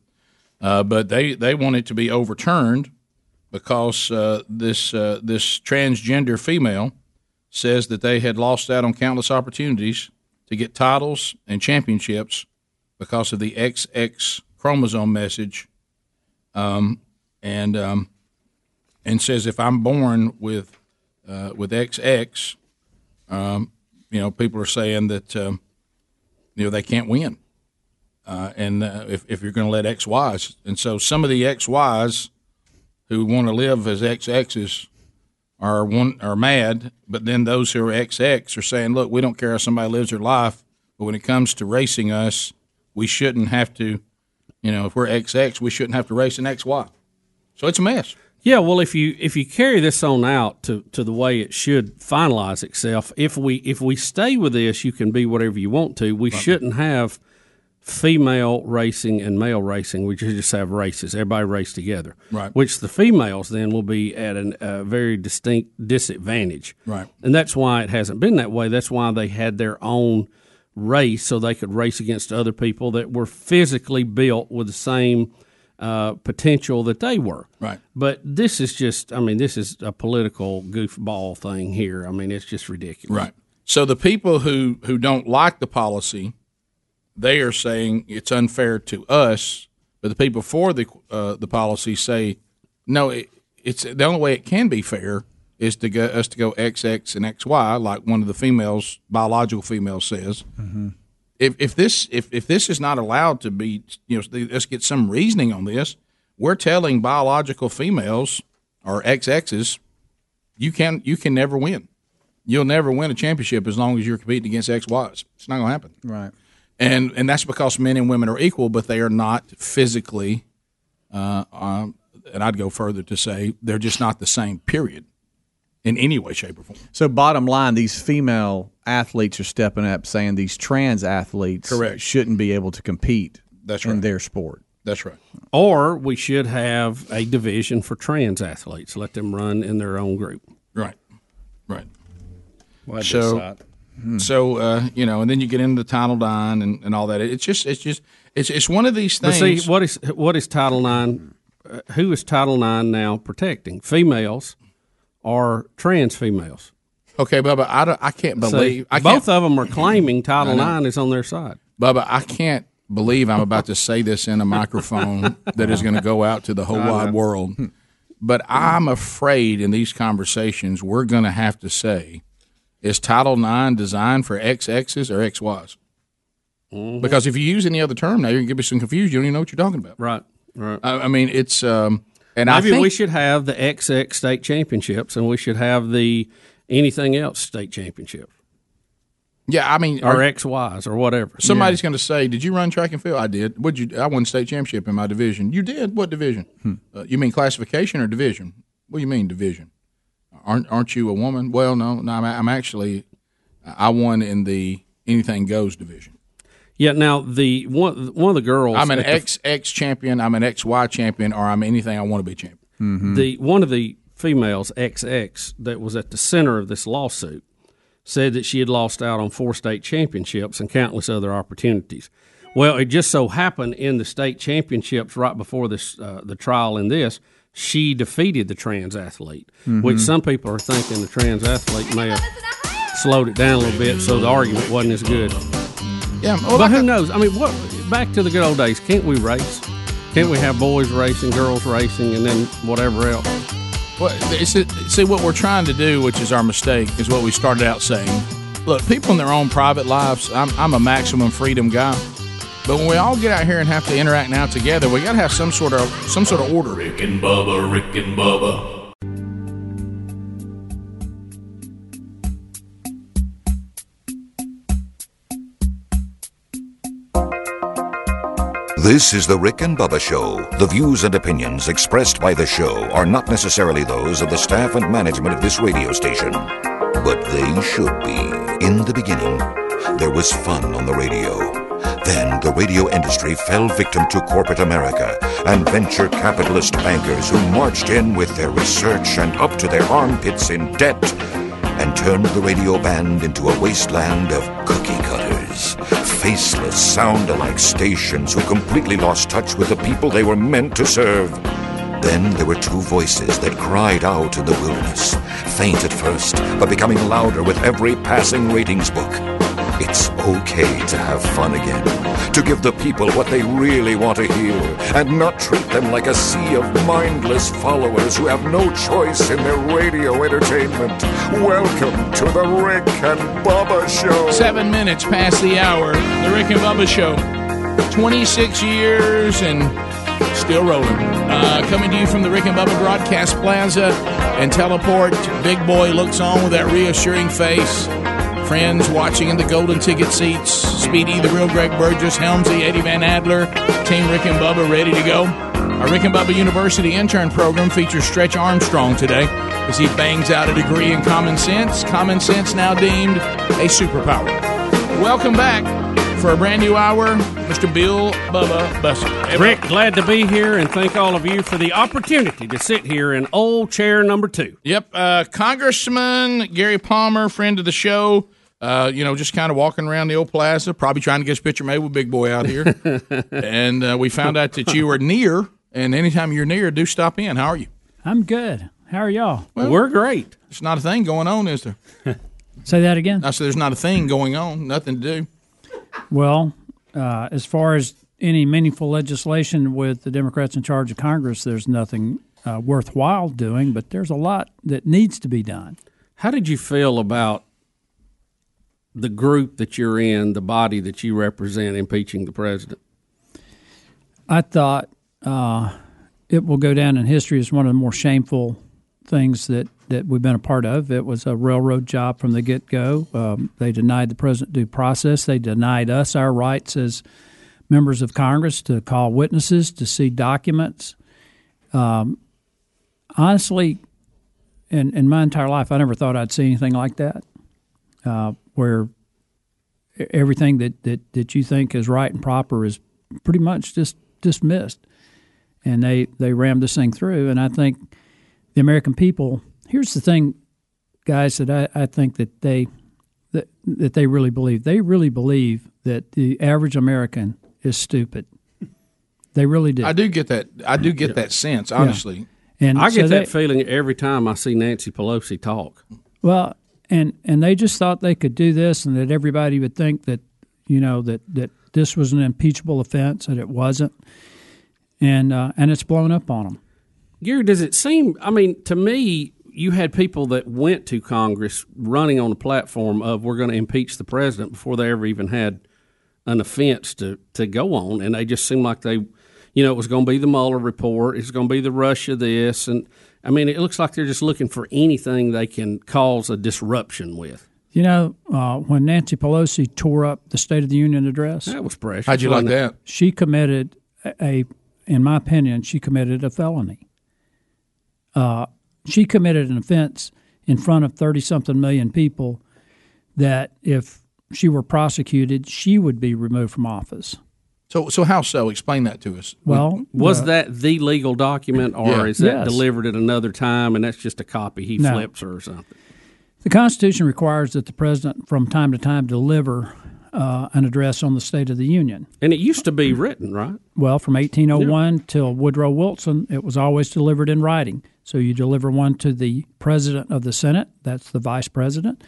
But they want it to be overturned because this transgender female says that they had lost out on countless opportunities to get titles and championships because of the XX chromosome message, and says if I'm born with XX, you know, people are saying that you know, they can't win, if you're going to let XYs, and so some of the XYs who want to live as XXs are mad, but then those who are XX are saying, look, we don't care how somebody lives their life, but when it comes to racing us, we shouldn't have to, you know, if we're XX, we shouldn't have to race an XY. So it's a mess. Yeah, well, if you carry this on out to the way it should finalize itself, if we stay with this, you can be whatever you want to. We shouldn't have female racing and male racing, we just have races. Everybody race together, right? Which the females then will be at a very distinct disadvantage, right? And that's why it hasn't been that way. That's why they had their own race so they could race against other people that were physically built with the same potential that they were, right? But this is just, I mean, this is a political goofball thing here. I mean, it's just ridiculous, right? So the people who don't like the policy, they are saying it's unfair to us, but the people for the policy say, no, it's the only way it can be fair is to go, us to go XX and XY, like one of the females, biological females, says. Mm-hmm. If this is not allowed to be, you know, let's get some reasoning on this. We're telling biological females or XXs, you can never win. You'll never win a championship as long as you're competing against XYs. It's not going to happen, right? And that's because men and women are equal, but they are not physically, and I'd go further to say they're just not the same, period, in any way, shape, or form. So bottom line, these female athletes are stepping up saying these trans athletes shouldn't be able to compete in their sport. That's right. Or we should have a division for trans athletes. Let them run in their own group. Right. Well, So you know, and then you get into Title IX and all that. It's one of these things. But see, what is Title IX? Who is Title IX now protecting? Females or trans females? Okay, Bubba, I can't believe both of them are claiming Title IX is on their side. Bubba, I can't believe I'm about to say this in a microphone that is going to go out to the whole wide world. But I'm afraid in these conversations we're going to have to say, is Title IX designed for XXs or XYs? Mm-hmm. Because if you use any other term now, you're going to get some confusion. You don't even know what you're talking about. Right. I mean, it's and maybe we should have the XX state championships, and we should have the anything else state championship. Yeah, I mean, or XYs or whatever. Somebody's going to say, "Did you run track and field?" I did. I won state championship in my division. You did? What division? You mean classification or division? What do you mean division? Aren't you a woman? Well, no. I'm actually, I won in the anything goes division. Yeah. Now the one of the girls, I'm an XX champion. I'm an XY champion, or I'm anything I want to be champion. Mm-hmm. The one of the females XX that was at the center of this lawsuit said that she had lost out on 4 state championships and countless other opportunities. Well, it just so happened in the state championships right before this the trial in this, she defeated the trans athlete, mm-hmm. which some people are thinking the trans athlete may have slowed it down a little bit, so the argument wasn't as good. Yeah, well, but who knows? I mean, what? Back to the good old days. Can't we race? Can't we have boys racing, girls racing, and then whatever else? Well, see, what we're trying to do, which is our mistake, is what we started out saying. Look, people in their own private lives, I'm a maximum freedom guy. But when we all get out here and have to interact now together, we got to have some sort of order. Rick and Bubba, Rick and Bubba. This is the Rick and Bubba Show. The views and opinions expressed by the show are not necessarily those of the staff and management of this radio station, but they should be. In the beginning, there was fun on the radio. Then the radio industry fell victim to corporate America and venture capitalist bankers who marched in with their research and up to their armpits in debt and turned the radio band into a wasteland of cookie cutters, faceless, sound-alike stations who completely lost touch with the people they were meant to serve. Then there were two voices that cried out in the wilderness, faint at first, but becoming louder with every passing ratings book. It's okay to have fun again, to give the people what they really want to hear and not treat them like a sea of mindless followers who have no choice in their radio entertainment. Welcome to the Rick and Bubba Show. 7 minutes past the hour, the Rick and Bubba Show. 26 years and still rolling. Coming to you from the Rick and Bubba Broadcast Plaza and Teleport. Big Boy looks on with that reassuring face. Friends watching in the golden ticket seats. Speedy, the real Greg Burgess, Helmsy, Eddie Van Adler, Team Rick and Bubba ready to go. Our Rick and Bubba University intern program features Stretch Armstrong today as he bangs out a degree in common sense. Common sense now deemed a superpower. Welcome back. for a brand new hour, Mr. Bill Bubba Bussing. Rick, glad to be here, and thank all of you for the opportunity to sit here in old chair number 2. Yep. Congressman Gary Palmer, friend of the show, just kind of walking around the old plaza, probably trying to get his picture made with Big Boy out here. And we found out that you were near, and anytime you're near, do stop in. How are you? I'm good. How are y'all? Well, we're great. There's not a thing going on, is there? Say that again? I said there's not a thing going on, nothing to do. Well, as far as any meaningful legislation with the Democrats in charge of Congress, there's nothing worthwhile doing, but there's a lot that needs to be done. How did you feel about the group that you're in, the body that you represent, impeaching the president? I thought it will go down in history as one of the more shameful things that we've been a part of. It was a railroad job from the get-go. They denied the president due process. They denied us our rights as members of Congress to call witnesses, to see documents. Honestly, in my entire life, I never thought I'd see anything like that, where everything that you think is right and proper is pretty much just dismissed. And they rammed this thing through, and I think the American people— here's the thing, guys, that I think that they really believe. They really believe that the average American is stupid. They really do. I do get that. I do get that sense, honestly. Yeah. And I get that feeling every time I see Nancy Pelosi talk. Well, and they just thought they could do this, and that everybody would think that that this was an impeachable offense, and it wasn't. And it's blown up on them. Gary, does it seem— I mean, to me, you had people that went to Congress running on the platform of we're going to impeach the president before they ever even had an offense to go on. And they just seemed like they, it was going to be the Mueller report. It's going to be the Russia this. And, I mean, it looks like they're just looking for anything they can cause a disruption with. When Nancy Pelosi tore up the State of the Union address. That was precious. How'd you like that? She committed in my opinion, she committed a felony. She committed an offense in front of 30-something million people that if she were prosecuted, she would be removed from office. So how so? Explain that to us. Well, was that the legal document, or is that delivered at another time, and that's just a copy flips or something? The Constitution requires that the president from time to time deliver an address on the State of the Union. And it used to be written, right? Well, from 1801 till Woodrow Wilson, it was always delivered in writing. So you deliver one to the president of the Senate, that's the vice president,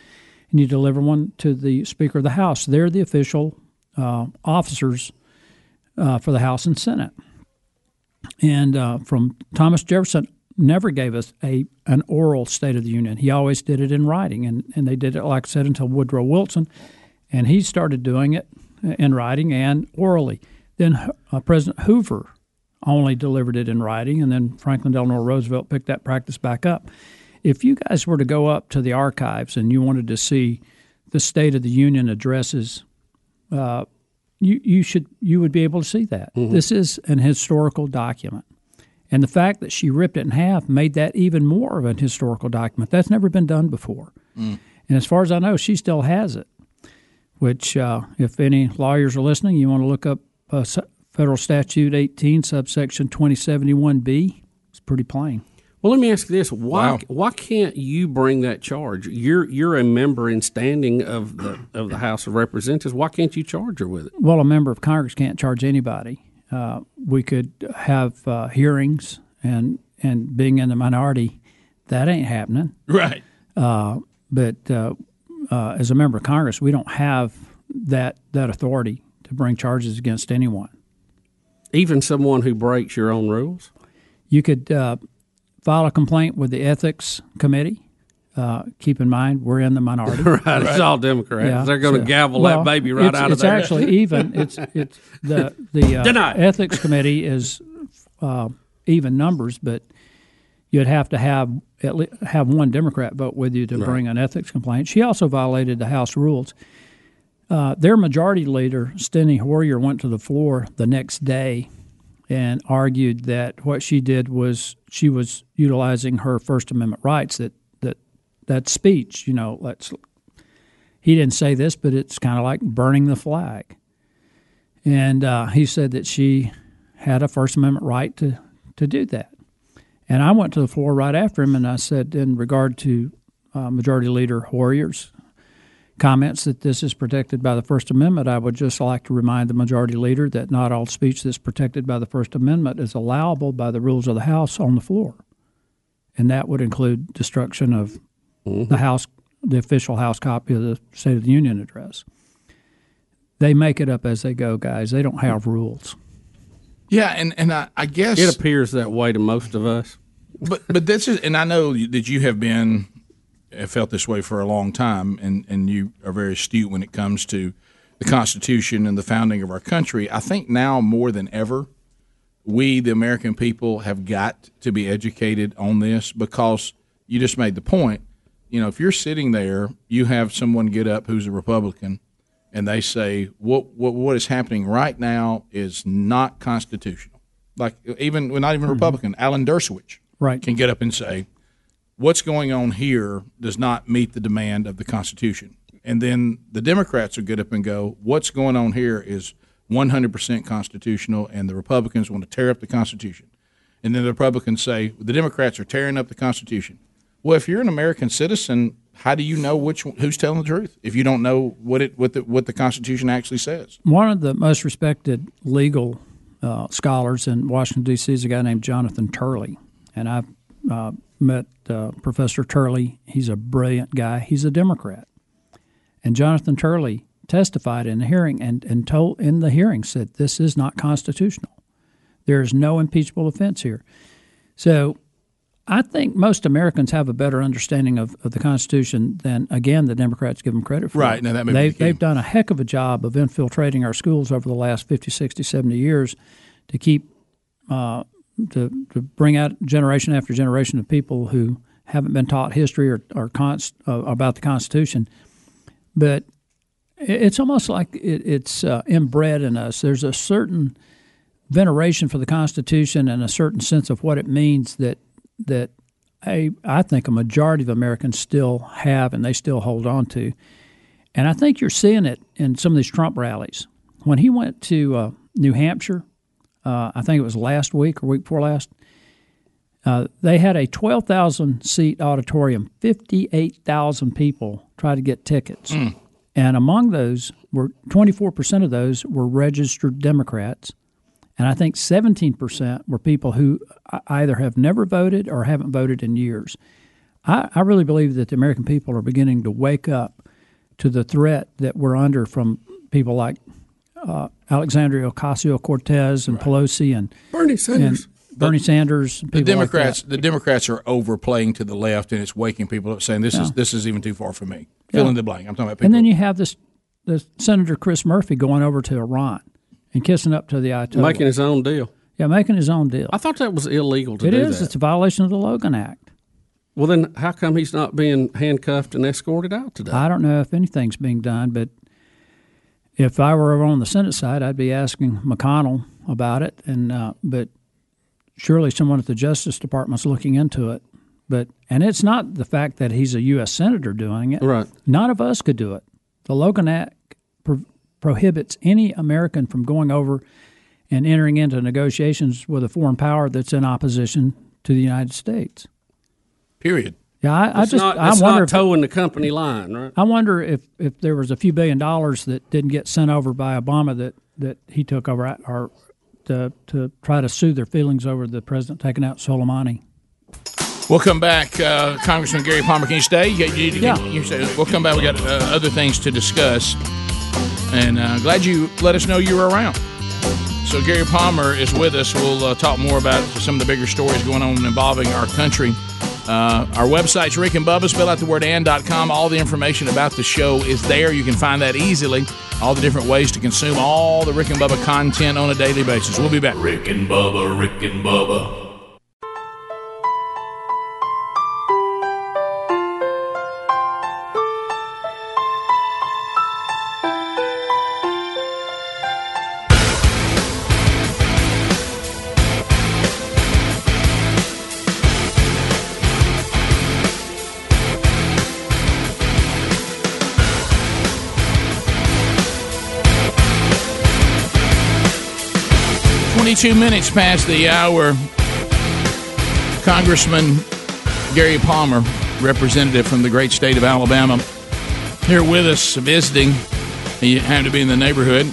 and you deliver one to the Speaker of the House. They're the official officers for the House and Senate. And from Thomas Jefferson, never gave us an oral State of the Union. He always did it in writing, and they did it, like I said, until Woodrow Wilson, and he started doing it in writing and orally. Then President Hoover only delivered it in writing, and then Franklin Delano Roosevelt picked that practice back up. If you guys were to go up to the archives and you wanted to see the State of the Union addresses, you would be able to see that. Mm-hmm. This is an historical document. And the fact that she ripped it in half made that even more of an historical document. That's never been done before. Mm. And as far as I know, she still has it, which if any lawyers are listening, you want to look up Federal Statute 18, subsection 2071B. It's pretty plain. Well, let me ask you this. Why can't you bring that charge? You're a member in standing of the House of Representatives. Why can't you charge her with it? Well, a member of Congress can't charge anybody. We could have hearings, and being in the minority, that ain't happening. Right. But as a member of Congress, we don't have that authority to bring charges against anyone. Even someone who breaks your own rules? You could file a complaint with the Ethics Committee. Keep in mind, we're in the minority. Right, it's all Democrats. Yeah, they're going to gavel that baby out of there. It's actually even. It's the Ethics Committee is even numbers, but you'd have to have at least have one Democrat vote with you to bring an ethics complaint. She also violated the House rules. Their majority leader, Steny Hoyer, went to the floor the next day and argued that what she did was she was utilizing her First Amendment rights, that speech, he didn't say this, but it's kind of like burning the flag. And he said that she had a First Amendment right to do that. And I went to the floor right after him, and I said, in regard to Majority Leader Warrior's comments that this is protected by the First Amendment, I would just like to remind the Majority Leader that not all speech that's protected by the First Amendment is allowable by the rules of the House on the floor. And that would include destruction of the House, the official House copy of the State of the Union address. They make it up as they go, guys. They don't have rules. Yeah, and I guess it appears that way to most of us. But this is, and I know that you have been, have felt this way for a long time, and you are very astute when it comes to the Constitution and the founding of our country. I think now more than ever, we, the American people, have got to be educated on this, because you just made the point. You know, if you're sitting there, you have someone get up who's a Republican, and they say what is happening right now is not constitutional. Like, even we're not even Republican. Alan Dershowitz can get up and say what's going on here does not meet the demand of the Constitution. And then the Democrats will get up and go, what's going on here is 100% constitutional, and the Republicans want to tear up the Constitution. And then the Republicans say the Democrats are tearing up the Constitution. Well, if you're an American citizen, how do you know who's telling the truth if you don't know what the Constitution actually says? One of the most respected legal scholars in Washington, D.C. is a guy named Jonathan Turley, and I've met Professor Turley. He's a brilliant guy. He's a Democrat, and Jonathan Turley testified in the hearing and told in the hearing said this is not constitutional. There is no impeachable offense here. So I think most Americans have a better understanding of the Constitution than, again, the Democrats give them credit for. Right. Now, that may be the key. They've done a heck of a job of infiltrating our schools over the last 50, 60, 70 years to keep to bring out generation after generation of people who haven't been taught history or about the Constitution. But it's almost like it's inbred in us. There's a certain veneration for the Constitution and a certain sense of what it means that I think a majority of Americans still have, and they still hold on to. And I think you're seeing it in some of these Trump rallies. When he went to New Hampshire, I think it was last week or week before last, they had a 12,000-seat auditorium. 58,000 people tried to get tickets. And among those, 24% of those were registered Democrats. And I think 17% were people who either have never voted or haven't voted in years. I really believe that the American people are beginning to wake up to the threat that we're under from people like Alexandria Ocasio-Cortez and Pelosi and Bernie Sanders. The Democrats, like that. The Democrats are overplaying to the left, and it's waking people up, saying this is even too far for me. Fill in the blank. I'm talking about people. And then you have this Senator Chris Murphy going over to Iran and kissing up to the Ayatollah. Making his own deal. Yeah, making his own deal. I thought that was illegal to do that. It is. It's a violation of the Logan Act. Well, then how come he's not being handcuffed and escorted out today? I don't know if anything's being done, but if I were on the Senate side, I'd be asking McConnell about it. And but surely someone at the Justice Department's looking into it. And it's not the fact that he's a U.S. senator doing it. Right. None of us could do it. The Logan Act prohibits any American from going over and entering into negotiations with a foreign power that's in opposition to the United States. Period. Yeah, I wonder if towing the company line, right? I wonder if there was a few $billion that didn't get sent over by Obama that he took over or to try to soothe their feelings over the president taking out Soleimani. We'll come back. Congressman Gary Palmer, can you stay? You stay. We'll come back. We got other things to discuss. And glad you let us know you were around. So Gary Palmer is with us. We'll talk more about some of the bigger stories going on involving our country. Our website's Rick and Bubba. Spell out the word and.com. All the information about the show is there. You can find that easily. All the different ways to consume all the Rick and Bubba content on a daily basis. We'll be back. Rick and Bubba, Rick and Bubba. 22 minutes past the hour. Congressman Gary Palmer, representative from the great state of Alabama, here with us visiting. He happened to be in the neighborhood,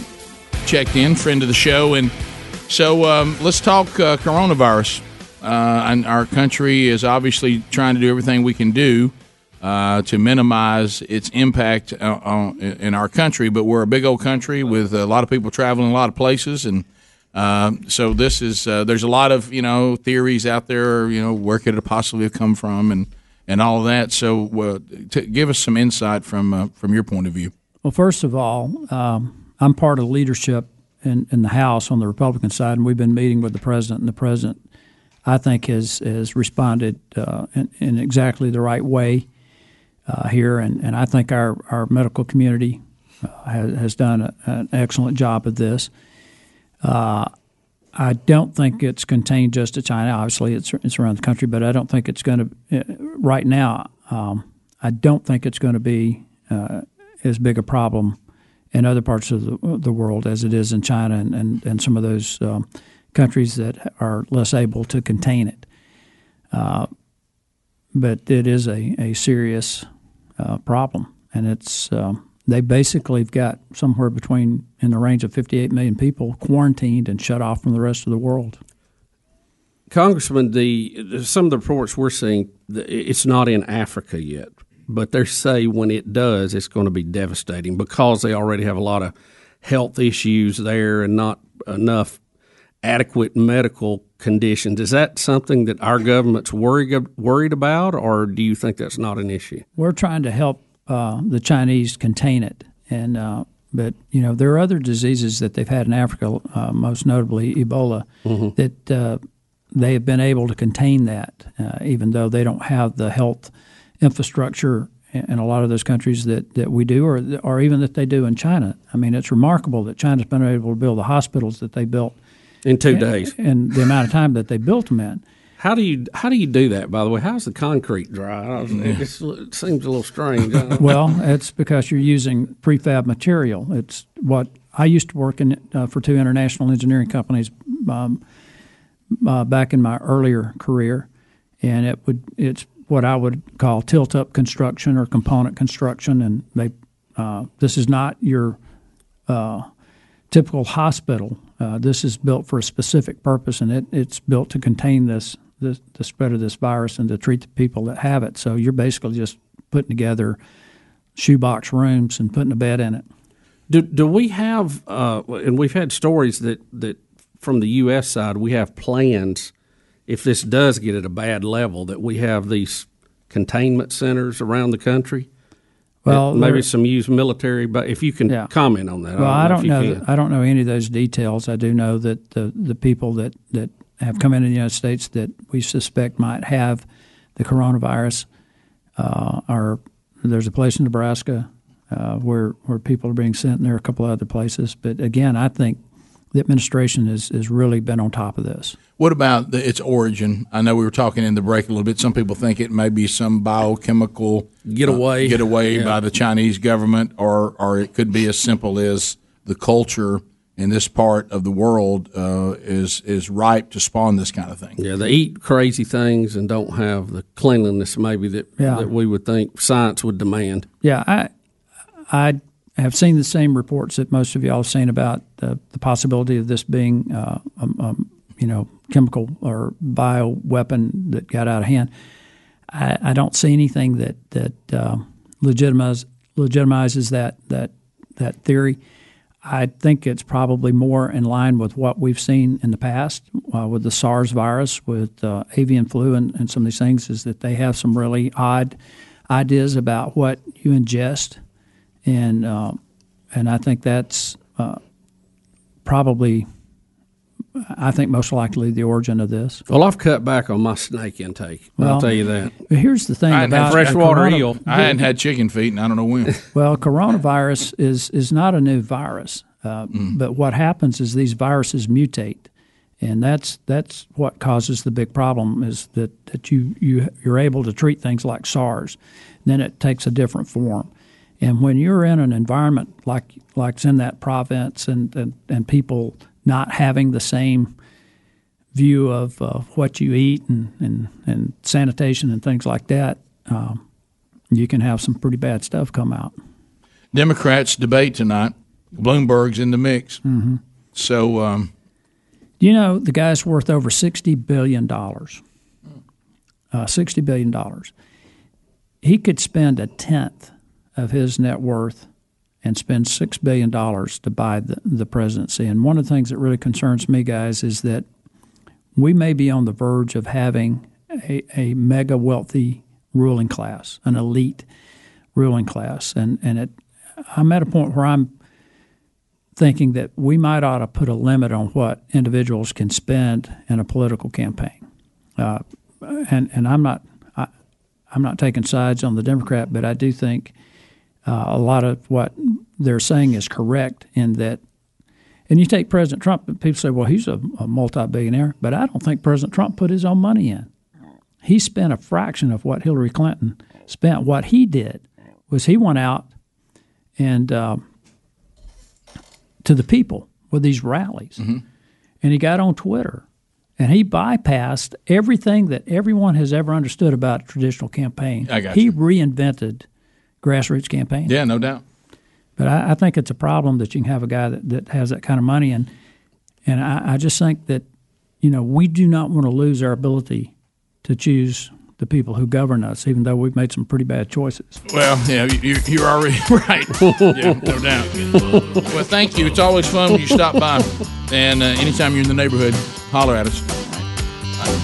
checked in, friend of the show. And so let's talk coronavirus. And our country is obviously trying to do everything we can do to minimize its impact in our country. But we're a big old country with a lot of people traveling a lot of places. And so this is there's a lot of, theories out there, where could it possibly have come from and all of that. So give us some insight from your point of view. Well, first of all, I'm part of the leadership in the House on the Republican side, and we've been meeting with the president, and the president, I think, has responded in exactly the right way here, and I think our medical community has done an excellent job of this. I don't think it's contained just to China. Obviously, it's around the country, but I don't think it's going to right now. I don't think it's going to be as big a problem in other parts of the world as it is in China and some of those countries that are less able to contain it. But it is a serious problem, and it's they basically have got somewhere between in the range of 58 million people quarantined and shut off from the rest of the world. Congressman, some of the reports we're seeing, it's not in Africa yet, but they say when it does, it's going to be devastating because they already have a lot of health issues there and not enough adequate medical conditions. Is that something that our government's worried about, or do you think that's not an issue? We're trying to help the Chinese contain it, and but there are other diseases that they've had in Africa, most notably Ebola, mm-hmm. that they have been able to contain that, even though they don't have the health infrastructure in a lot of those countries that we do, or even that they do in China. I mean, it's remarkable that China's been able to build the hospitals that they built in 2 days, and the amount of time that they built them in. How do you do that? By the way, how's the concrete dry? It seems a little strange. Well, it's because you're using prefab material. It's what I used to work in for two international engineering companies back in my earlier career, and it's what I would call tilt-up construction or component construction, and they this is not your typical hospital. This is built for a specific purpose, and it's built to contain the spread of this virus and to treat the people that have it. So you're basically just putting together shoebox rooms and putting a bed in it. Do we have and we've had stories that from the U.S. side we have plans, if this does get at a bad level, that we have these containment centers around the country? Well, maybe some used military, but if you can comment on that. Well, I don't know any of those details. I do know that the people that have come into the United States that we suspect might have the coronavirus are there's a place in Nebraska where people are being sent, and there are a couple of other places. But again, I think the administration has really been on top of this. What about its origin? I know we were talking in the break a little bit. Some people think it may be some biochemical getaway by the Chinese government, or it could be as simple as the culture in this part of the world is ripe to spawn this kind of thing. Yeah, they eat crazy things and don't have the cleanliness maybe that we would think science would demand. Yeah, I have seen the same reports that most of y'all have seen about the possibility of this being, chemical or bio weapon that got out of hand. I don't see anything that legitimizes that theory. I think it's probably more in line with what we've seen in the past with the SARS virus, with avian flu, and some of these things. Is that they have some really odd ideas about what you ingest. And I think that's probably, I think, most likely the origin of this. Well, I've cut back on my snake intake. I'll tell you that. Here's the thing about freshwater eel. I hadn't had chicken feet, and I don't know when. Well, coronavirus is not a new virus, but what happens is these viruses mutate, and that's what causes the big problem. Is that you're able to treat things like SARS, then it takes a different form. And when you're in an environment like's in that province and people not having the same view of what you eat and sanitation and things like that, you can have some pretty bad stuff come out. Democrats debate tonight. Bloomberg's in the mix. Mm-hmm. So, you know, the guy's worth over $60 billion. $60 billion. He could spend a tenth of his net worth and spend $6 billion to buy the presidency. And one of the things that really concerns me, guys, is that we may be on the verge of having a mega wealthy ruling class, an elite ruling class. And I'm at a point where I'm thinking that we might ought to put a limit on what individuals can spend in a political campaign. And I'm not taking sides on the Democrat, but I do think a lot of what they're saying is correct in that. And you take President Trump, and people say, well, he's a multi-billionaire, but I don't think President Trump put his own money in. He spent a fraction of what Hillary Clinton spent. What he did was he went out and to the people with these rallies, mm-hmm. and he got on Twitter, and he bypassed everything that everyone has ever understood about a traditional campaign. I got you. He reinvented grassroots campaign. Yeah, no doubt. But I think it's a problem that you can have a guy that has that kind of money, and I just think that, you know, we do not want to lose our ability to choose the people who govern us, even though we've made some pretty bad choices. Well, yeah, you're already right. Yeah, no doubt. Well, thank you. It's always fun when you stop by, and anytime you're in the neighborhood, holler at us.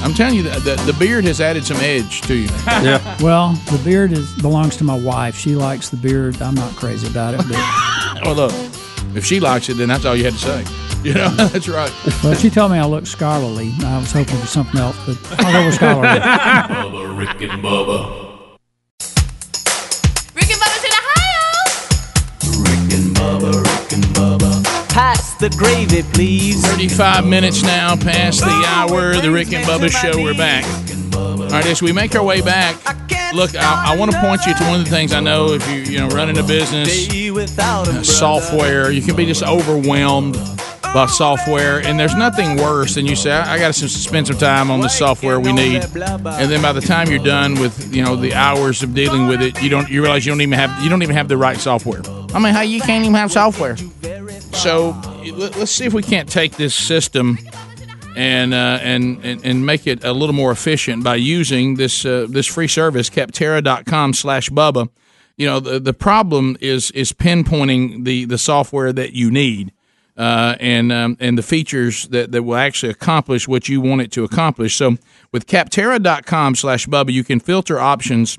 I'm telling you, the beard has added some edge to you. Yeah. Well, the beard belongs to my wife. She likes the beard. I'm not crazy about it. But... well, look, if she likes it, then that's all you had to say. You know, that's right. Well, she told me I looked scholarly. I was hoping for something else, but I thought it was scholarly. Bubba, Rick and Bubba. Rick and Bubba's in Ohio. Rick and Bubba, Rick and Bubba. Pass the gravy, please. 35 minutes now past the hour. The Rick and Bubba Show. We're back. All right, as we make our way back, look, I want to point you to one of the things I know. If you know, running a business, software, you can be just overwhelmed by software, and there's nothing worse than you say, I got to spend some time on the software we need, and then by the time you're done with, you know, the hours of dealing with it, you realize you don't even have the right software. I mean, how you can't even have software? So let's see if we can't take this system and make it a little more efficient by using this free service, Capterra.com/Bubba. You know, the problem is pinpointing the software that you need and the features that will actually accomplish what you want it to accomplish. So with Capterra.com/Bubba, you can filter options,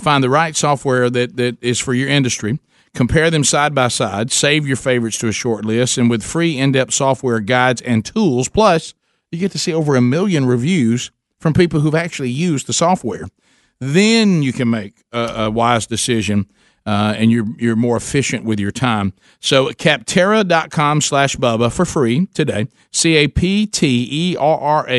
find the right software that is for your industry. Compare them side by side, save your favorites to a short list, and with free in-depth software guides and tools, plus you get to see over 1 million reviews from people who've actually used the software. Then you can make a wise decision, and you're more efficient with your time. So Capterra.com/Bubba for free today, Capterra,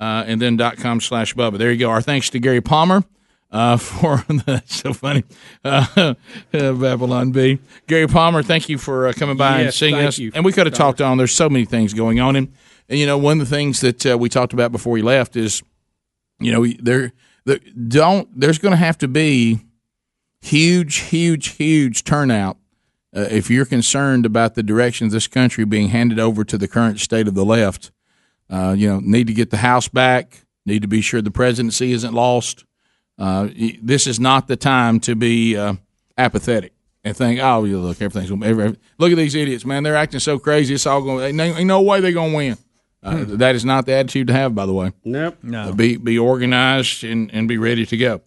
and then .com/Bubba. There you go. Our thanks to Gary Palmer. For that's so funny, Babylon B. Gary Palmer, thank you for coming by and seeing us. And we could have talked on. There's so many things going on, and you know, one of the things that we talked about before he left is, you know, there's going to have to be huge turnout if you're concerned about the direction of this country being handed over to the current state of the left. You know, need to get the House back. Need to be sure the presidency isn't lost. This is not the time to be apathetic and think, oh, look, everything's going to – look at these idiots, man. They're acting so crazy. It's all going to – ain't no way they're going to win. That is not the attitude to have, by the way. Nope. No. Be organized and be ready to go.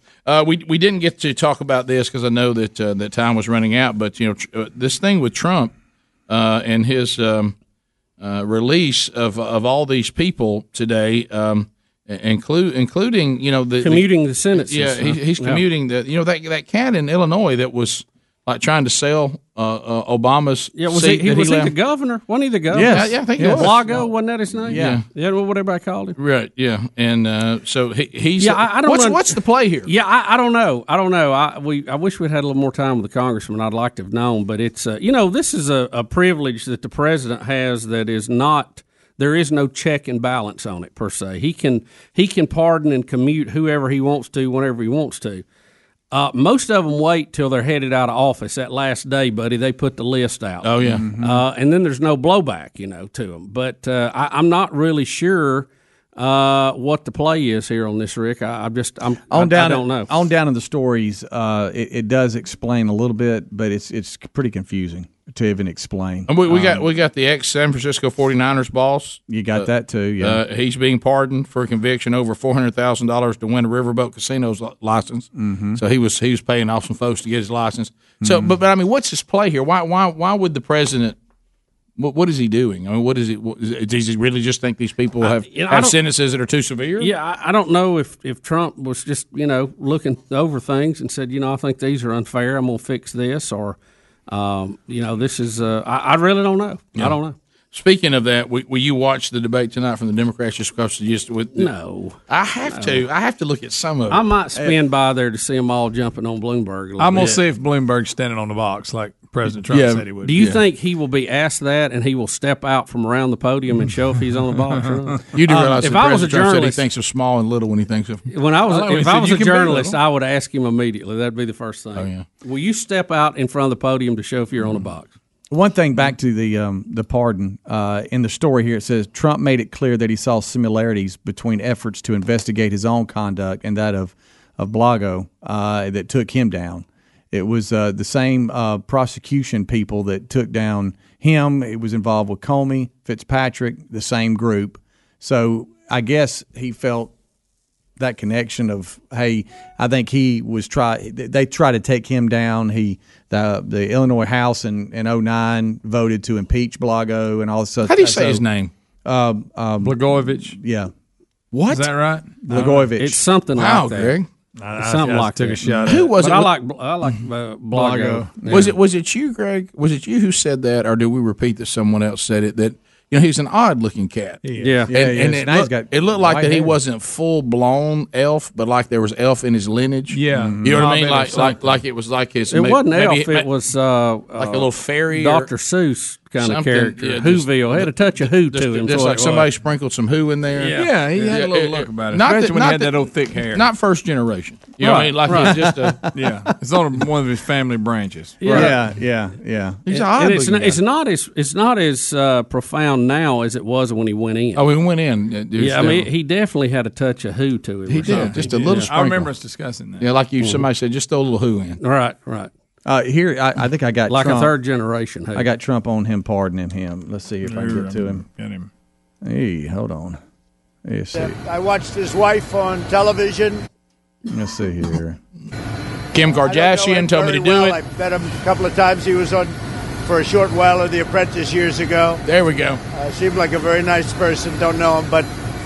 We didn't get to talk about this because I know that time was running out, but, you know, this thing with Trump and his release of all these people today including, you know, the commuting the sentences. Yeah, he's commuting the, you know, that cat in Illinois that was like trying to sell Obama's seat. Was he the governor? Wasn't he the governor? Yeah, I think he was. Lago, wasn't that his name? Yeah, what everybody called him. Right, yeah. And so he's... Yeah, I don't know. What's the play here? Yeah, I don't know. I wish we'd had a little more time with the congressman. I'd like to have known. But it's, this is a privilege that the president has that is not... There is no check and balance on it, per se. He can pardon and commute whoever he wants to, whenever he wants to. Most of them wait till they're headed out of office. That last day, buddy, they put the list out. Oh, yeah. Mm-hmm. And then there's no blowback, to them. But I'm not really sure what the play is here on this, Rick. I don't know. On down in the stories, it does explain a little bit, but it's pretty confusing to even explain. And we got the ex-San Francisco 49ers boss. You got that too, yeah. He's being pardoned for a conviction over $400,000 to win a riverboat casino's license. Mm-hmm. So he was paying off some folks to get his license. So, mm-hmm. but I mean, what's his play here? Why would the president? What is he doing? I mean, what is he? Does he really just think these people have sentences that are too severe? Yeah, I don't know if Trump was just looking over things and said, I think these are unfair. I'm gonna fix this or. This is I really don't know. Yeah. I don't know. Speaking of that, will you watch the debate tonight from the Democrats just with the, no. I have to look at some of it. I might spin by there to see them all jumping on Bloomberg. I'm going to see if Bloomberg's standing on the box like President Trump said he would. Do you think he will be asked that and he will step out from around the podium and show if he's on the box? Right? You do realize if I was a journalist, said he thinks of small and little when he thinks of. If I was a journalist, I would ask him immediately. That'd be the first thing. Oh, yeah. Will you step out in front of the podium to show if you're on the box? One thing back to the pardon in the story here, it says Trump made it clear that he saw similarities between efforts to investigate his own conduct and that of Blago that took him down. It was the same prosecution people that took down him. It was involved with Comey, Fitzpatrick, the same group. So I guess he felt that connection of, hey, I think he was they tried to take him down. The Illinois House in 2009 voted to impeach Blago and all this stuff. How do you say his name? Blagojevich? Yeah. What? Is that right? Blagojevich. It's something like that. Greg. I took a shot at it. Who was it? I like Blago. Yeah. Was it you, Greg? Was it you who said that, or do we repeat that someone else said it? That he's an odd-looking cat. Yeah. And it looked like that he wasn't full-blown elf, but like there was elf in his lineage. Yeah. You know what I mean? Like it was like his... It wasn't elf, it was like a little fairy. Dr. Seuss kind of character. Yeah, Whoville. It had a touch of Who to him. Just like somebody sprinkled some Who in there. Yeah, he had a little look about it. Especially when he had that old thick hair. Not first generation. You know what I mean? Like it's just a... Yeah. It's on one of his family branches. Yeah. He's odd. It's not as profound now as it was when he went in. Oh, he went in. He definitely had a touch of Who to him. He did, just a little sprinkle. I remember us discussing that. Yeah, like somebody said, just throw a little Who in. Right. Here, I think I got like Trump. A third generation Who. I got Trump on him pardoning him. Let's see if I can get to him. Got him. Hey, hold on. Let's see. I watched his wife on television. Let's see here. Kim Kardashian told me to do it. I bet him a couple of times he was on... for a short while of The Apprentice years ago. There we go. Seemed like a very nice person. Don't know him, but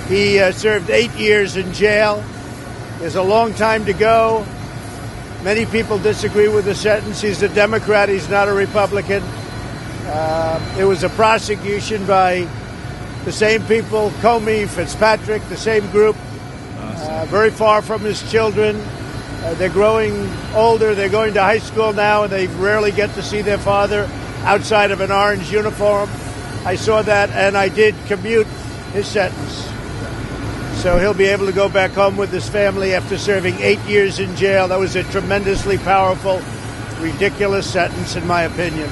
he served 8 years in jail. There's a long time to go. Many people disagree with the sentence. He's a Democrat. He's not a Republican. It was a prosecution by the same people, Comey, Fitzpatrick, the same group. Awesome. Very far from his children. They're growing older. They're going to high school now, and they rarely get to see their father outside of an orange uniform. I saw that, and I did commute his sentence. So he'll be able to go back home with his family after serving 8 years in jail. That was a tremendously powerful, ridiculous sentence, in my opinion.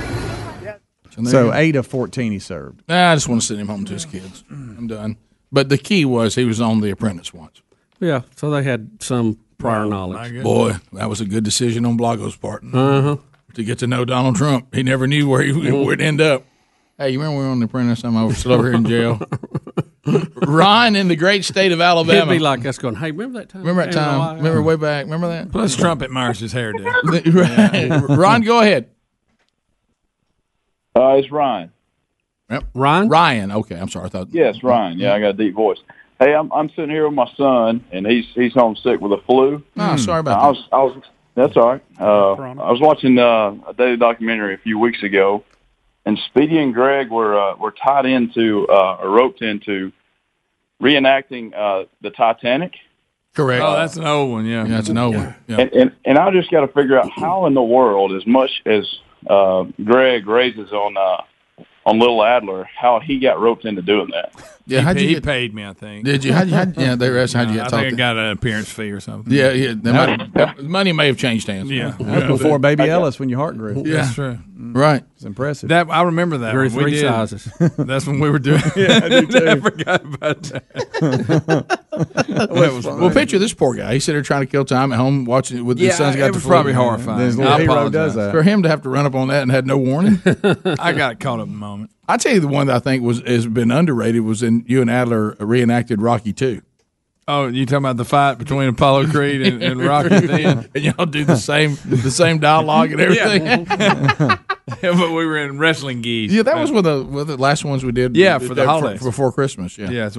So 8 of 14 he served. I just want to send him home to his kids. I'm done. But the key was he was on The Apprentice once. Yeah, so they had some prior knowledge. Boy, that was a good decision on Blago's part. Uh-huh. To get to know Donald Trump. He never knew where he would end up. Hey, you remember we were on The Apprentice? I was still over here in jail. Ron in the great state of Alabama. He'd be like us going, hey, remember that time? Remember way back? Remember that? Plus Trump admires his hairdo. Right. Ron, go ahead. It's Ryan. Yep. Ryan. Okay, I'm sorry. Yes, Ryan. Yeah, I got a deep voice. Hey, I'm sitting here with my son, and he's homesick with a flu. Oh, sorry about that. I was That's all right. I was watching a daily documentary a few weeks ago, and Speedy and Greg were tied into or roped into reenacting the Titanic. Correct. Oh, that's an old one. Yeah, that's an old one. Yeah. And I just got to figure out how in the world, as much as Greg raises on Little Adler, how he got roped into doing that. Yeah, he paid me, I think. Did you? Yeah, they were asking how you get talked to. I think I got an appearance fee or something. Yeah. Money may have changed hands. Yeah. That's before Baby Ellis when your heart grew. Yeah. That's true. Right. It's impressive. I remember that. Grew three sizes. That's when we were doing it. Yeah, I do too. I forgot about that. Well, picture this poor guy. He's sitting there trying to kill time at home watching it with his son's got the flu. Probably horrifying. His little hero does that. For him to have to run up on that and had no warning. I got caught up in the moment. I tell you, the one that I think has been underrated was in you and Adler reenacted Rocky II. Oh, you talking about the fight between Apollo Creed and Rocky then, and y'all do the same dialogue and everything. Yeah. But we were in wrestling geese. Yeah, that was one of the last ones we did. Yeah, for the holidays before Christmas. Yeah, it's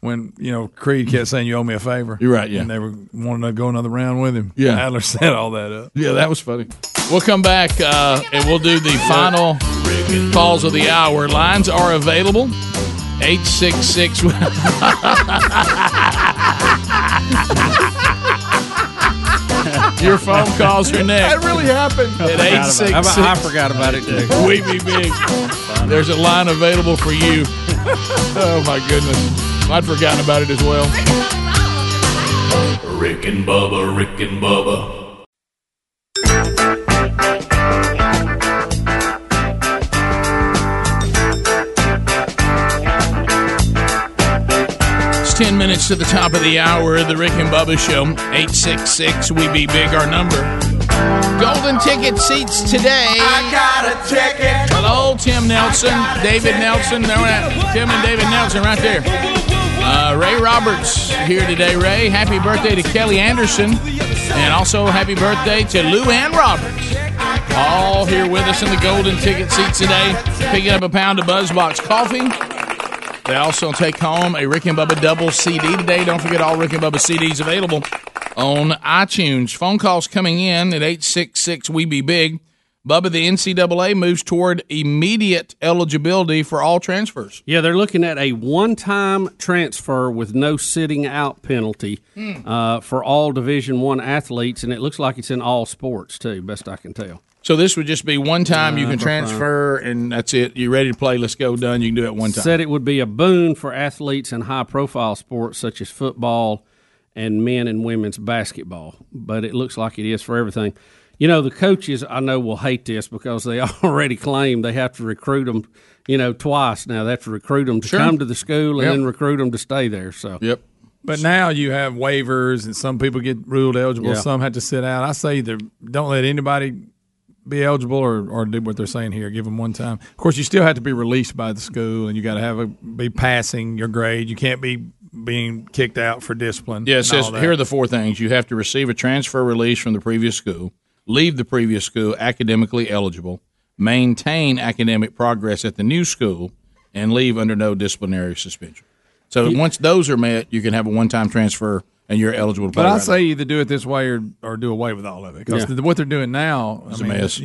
when Creed kept saying you owe me a favor. You're right. Yeah, and they were wanting to go another round with him. Yeah, Adler set all that up. Yeah, that was funny. We'll come back and we'll do the final calls of the hour. Lines are available. 866. Your phone calls are next. That really happened. At 866. I forgot about it too. We be big. There's a line available for you. Oh my goodness, I'd forgotten about it as well. Rick and Bubba. Rick and Bubba. It's 10 minutes to the top of the hour. The Rick and Bubba Show. 866. We be big. Our number. Golden ticket seats today. I got a ticket. Hello, Tim Nelson, David Nelson. Tim and David Nelson right there. Ray Roberts here today. Ray, happy birthday to Kelly Anderson, and also happy birthday to Lou Ann Roberts. All here with us in the golden ticket seats today. Picking up a pound of BuzzBox coffee. They also take home a Rick and Bubba double CD today. Don't forget all Rick and Bubba CDs available on iTunes. Phone calls coming in at 866 We Be Big. Bubba, the NCAA moves toward immediate eligibility for all transfers. Yeah, they're looking at a one-time transfer with no sitting out penalty for all Division I athletes, and it looks like it's in all sports, too, best I can tell. So this would just be one time you can transfer, and that's it. You're ready to play. Let's go. Done. You can do it one time. Said it would be a boon for athletes in high-profile sports such as football and men and women's basketball, but it looks like it is for everything. You know, the coaches, I know, will hate this because they already claim they have to recruit them, twice now. They have to recruit them to come to the school and then recruit them to stay there. So. Yep. But now you have waivers, and some people get ruled eligible. Yeah. Some have to sit out. I say don't let anybody be eligible or do what they're saying here. Give them one time. Of course, you still have to be released by the school, and you got to be passing your grade. You can't be – being kicked out for discipline. Yeah, it says here are the four things. You have to receive a transfer release from the previous school, leave the previous school academically eligible, maintain academic progress at the new school, and leave under no disciplinary suspension. So once those are met, you can have a one-time transfer and you're eligible to play. But I say either do it this way or do away with all of it. Because what they're doing now, it's a mess.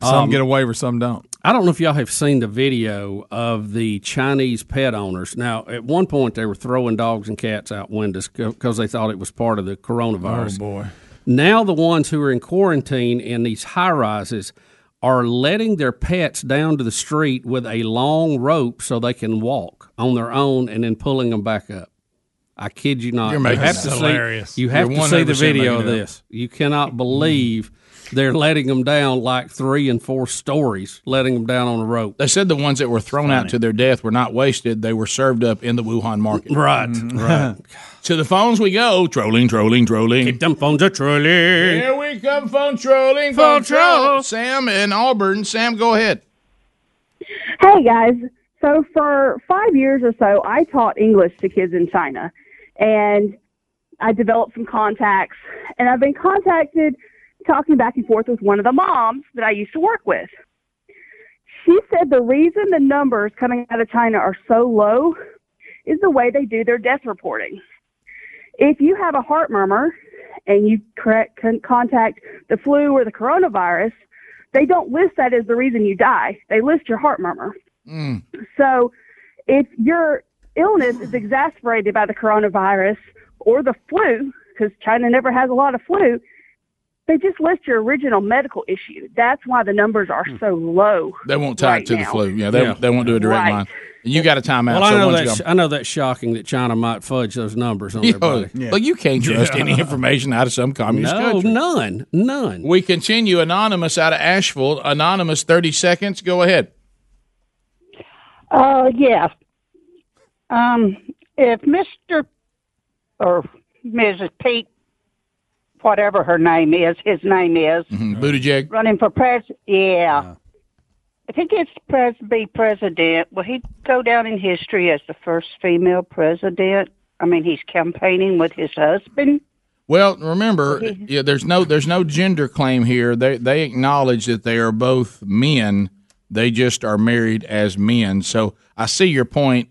Some get a waiver, some don't. I don't know if y'all have seen the video of the Chinese pet owners. Now, at one point, they were throwing dogs and cats out windows because they thought it was part of the coronavirus. Oh, boy. Now the ones who are in quarantine in these high-rises are letting their pets down to the street with a long rope so they can walk on their own and then pulling them back up. I kid you not. Hilarious. You have to see the video of this. You cannot believe they're letting them down like 3 and 4 stories, letting them down on a rope. They said the ones that were thrown out to their death were not wasted. They were served up in the Wuhan market. Right. Right. To the phones we go. Trolling. Keep them phones a-trolling. Here we come, phone trolling. Sam in Auburn. Sam, go ahead. Hey, guys. So for 5 years or so, I taught English to kids in China, and I developed some contacts, and I've been contacted talking back and forth with one of the moms that I used to work with. She said the reason the numbers coming out of China are so low is the way they do their death reporting. If you have a heart murmur and you contact the flu or the coronavirus, they don't list that as the reason you die. They list your heart murmur. Mm. So if your illness is exacerbated by the coronavirus or the flu, because China never has a lot of flu, they just list your original medical issue. That's why the numbers are so low. They won't tie it to the flu. Yeah, they won't do a direct line. You got a timeout. Well, I know that's shocking that China might fudge those numbers on everybody. Yeah. Well, you can't trust any information out of some communist country. No, none. We continue. Anonymous out of Asheville. Anonymous, 30 seconds. Go ahead. Yeah. If Mr. or Mrs. Pete, whatever her name is, his name is. Mm-hmm. Buttigieg. Running for president. Yeah. If he gets to be president, will he go down in history as the first female president? I mean, he's campaigning with his husband. Well, remember, there's no gender claim here. They acknowledge that they are both men. They just are married as men. So I see your point.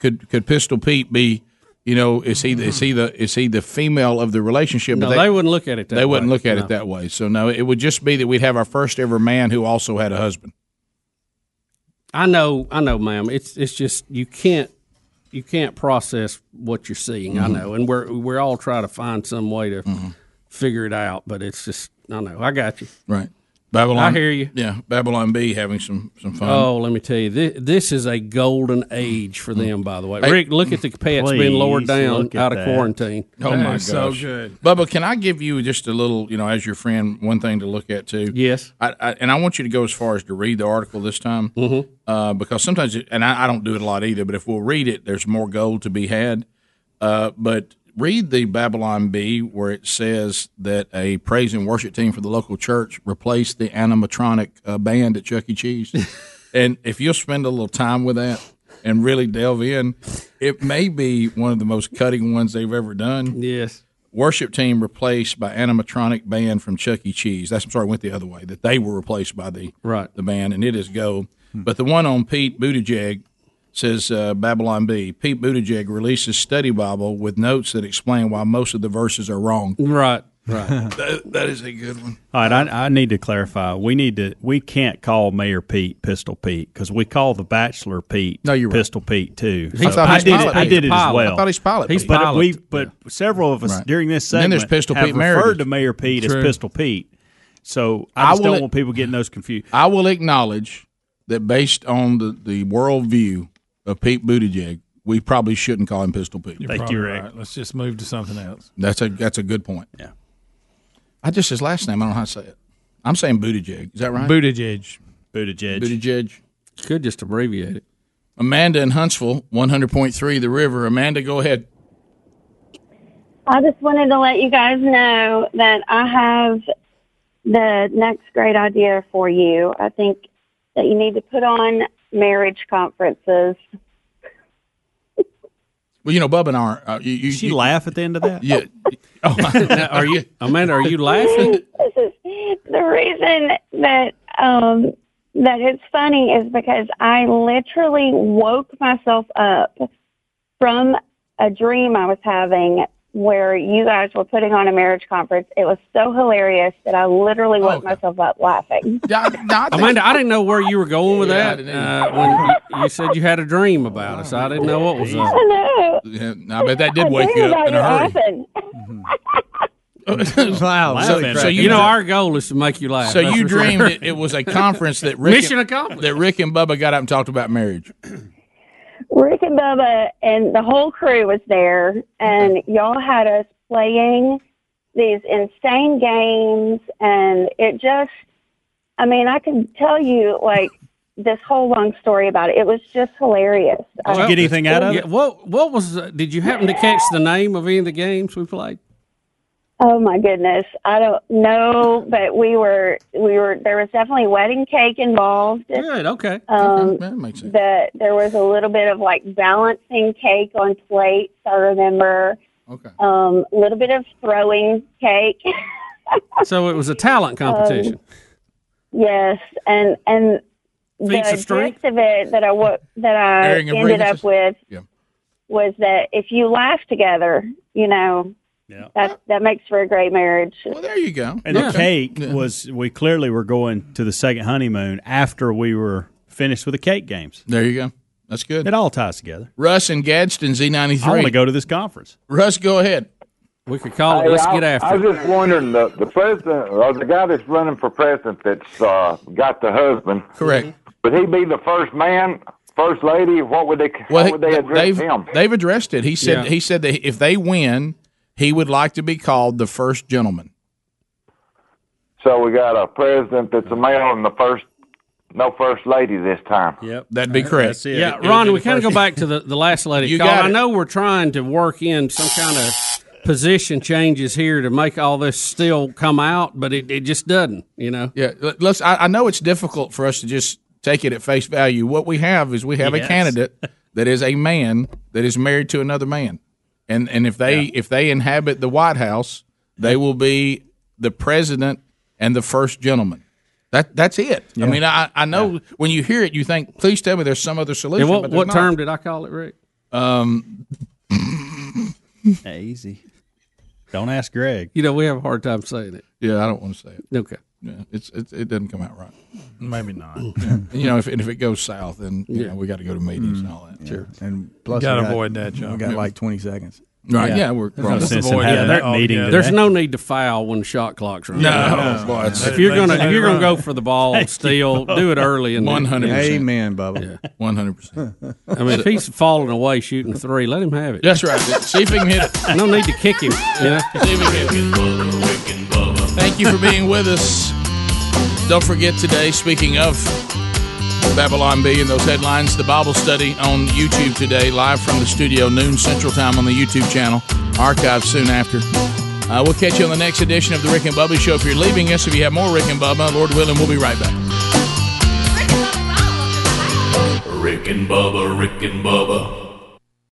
Could Pistol Pete be? You know, is he the female of the relationship? No, they wouldn't look at it that way. They wouldn't look at it that way. So no, it would just be that we'd have our first ever man who also had a husband. I know, ma'am. It's just you can't process what you're seeing. Mm-hmm. I know, and we're all trying to find some way to figure it out, but it's just I know. I got you right. Babylon, I hear you. Yeah, Babylon B having some fun. Oh, let me tell you, this is a golden age for them, by the way. Hey, Rick, look at the pets being lowered down out of quarantine. Oh, my gosh. So good. Bubba, can I give you just a little, as your friend, one thing to look at, too? Yes. And I want you to go as far as to read the article this time, because sometimes, I don't do it a lot either, but if we'll read it, there's more gold to be had. But read the Babylon Bee where it says that a praise and worship team for the local church replaced the animatronic band at Chuck E. Cheese. And if you'll spend a little time with that and really delve in, it may be one of the most cutting ones they've ever done. Yes. Worship team replaced by animatronic band from Chuck E. Cheese. I'm sorry, it went the other way, that they were replaced by the band, and it is gold. Hmm. But the one on Pete Buttigieg, says Babylon B, Pete Buttigieg releases study Bible with notes that explain why most of the verses are wrong. Right. that is a good one. All right, I need to clarify. We can't call Mayor Pete Pistol Pete, because we call the Bachelor Pete Pistol Pete too. So I did it as well. I thought he's Pilot. But several of us during this segment have referred to Mayor Pete as Pistol Pete. So I don't want people getting those confused. I will acknowledge that based on the worldview of Pete Buttigieg, we probably shouldn't call him Pistol Pete. Thank you, Rick. Right. Let's just move to something else. That's a good point. Yeah. His last name, I don't know how to say it. I'm saying Buttigieg. Is that right? Buttigieg. Could just abbreviate it. Amanda in Huntsville, 100.3 The River. Amanda, go ahead. I just wanted to let you guys know that I have the next great idea for you. I think that you need to put on marriage conferences. Well, Bubba and I are. Did she laugh at the end of that? Yeah. Oh, are you, Amanda? Are you laughing? This is the reason that that it's funny is because I literally woke myself up from a dream I was having where you guys were putting on a marriage conference. It was so hilarious that I literally woke myself up laughing. Amanda, I didn't know where you were going with that. When you said you had a dream about us, I didn't know what was up. I know. I bet that did wake you up in a hurry. So our goal is to make you laugh. So you dreamed it was a conference that Rick and Bubba got up and talked about marriage. Rick and Bubba and the whole crew was there, and y'all had us playing these insane games, and it just, I mean, I can tell you, this whole long story about it. It was just hilarious. Did you get anything out of it? What was, did you happen to catch the name of any of the games we played? Oh, my goodness. I don't know, but we were. There was definitely wedding cake involved. Good, okay. That makes sense. There was a little bit of, balancing cake on plates, I remember. Okay. A little bit of throwing cake. So it was a talent competition. Yes, and the gist of it that I ended up with was that if you laugh together, Yeah. That makes for a great marriage. Well, there you go. And the cake was, we clearly were going to the second honeymoon after we were finished with the cake games. There you go. That's good. It all ties together. Russ and Gadsden, Z93. I want to go to this conference. Russ, go ahead. We could call it. Let's get after it. I was just wondering, the president, or the guy that's running for president that's got the husband. Correct. Would he be the first man? First lady, how would they address him? They've addressed it. He said that if they win, he would like to be called the first gentleman. So we got a president that's a male and first lady this time. Yep, that'd be correct. That's it. Yeah, Ron, we kind of go back to the last lady. You got it. I know we're trying to work in some kind of position changes here to make all this still come out, but it just doesn't. You know. Yeah, I know it's difficult for us to just take it at face value. What we have is a candidate that is a man that is married to another man, and if they inhabit the White House, they will be the president and the first gentleman. That's it. Yeah. I mean, I know when you hear it, you think, please tell me there's some other solution. And what term did I call it, Rick? Easy. Don't ask Greg. You know we have a hard time saying it. Yeah, I don't want to say it. Okay. Yeah, it doesn't come out right. Maybe not. Yeah. You know, if it goes south, then you know, we got to go to meetings and all that. Yeah. Sure. And plus, gotta avoid that. John. We got like 20 seconds. Right. Yeah, we're there's no need to foul when the shot clock's running. No. Boy, if you're gonna go for the ball and steal, do it early and 100%. Amen, Bubba. 100%. I mean, if he's falling away shooting a three, let him have it. That's right. See if he can hit it. No need to kick him. Yeah. See if he can hit it. Thank you for being with us. Don't forget today, speaking of Babylon B and those headlines, the Bible study on YouTube today, live from the studio, noon Central Time on the YouTube channel. Archived soon after. We'll catch you on the next edition of the Rick and Bubba Show. If you're leaving us, if you have more Rick and Bubba, Lord willing, we'll be right back. Rick and Bubba, Rick and Bubba.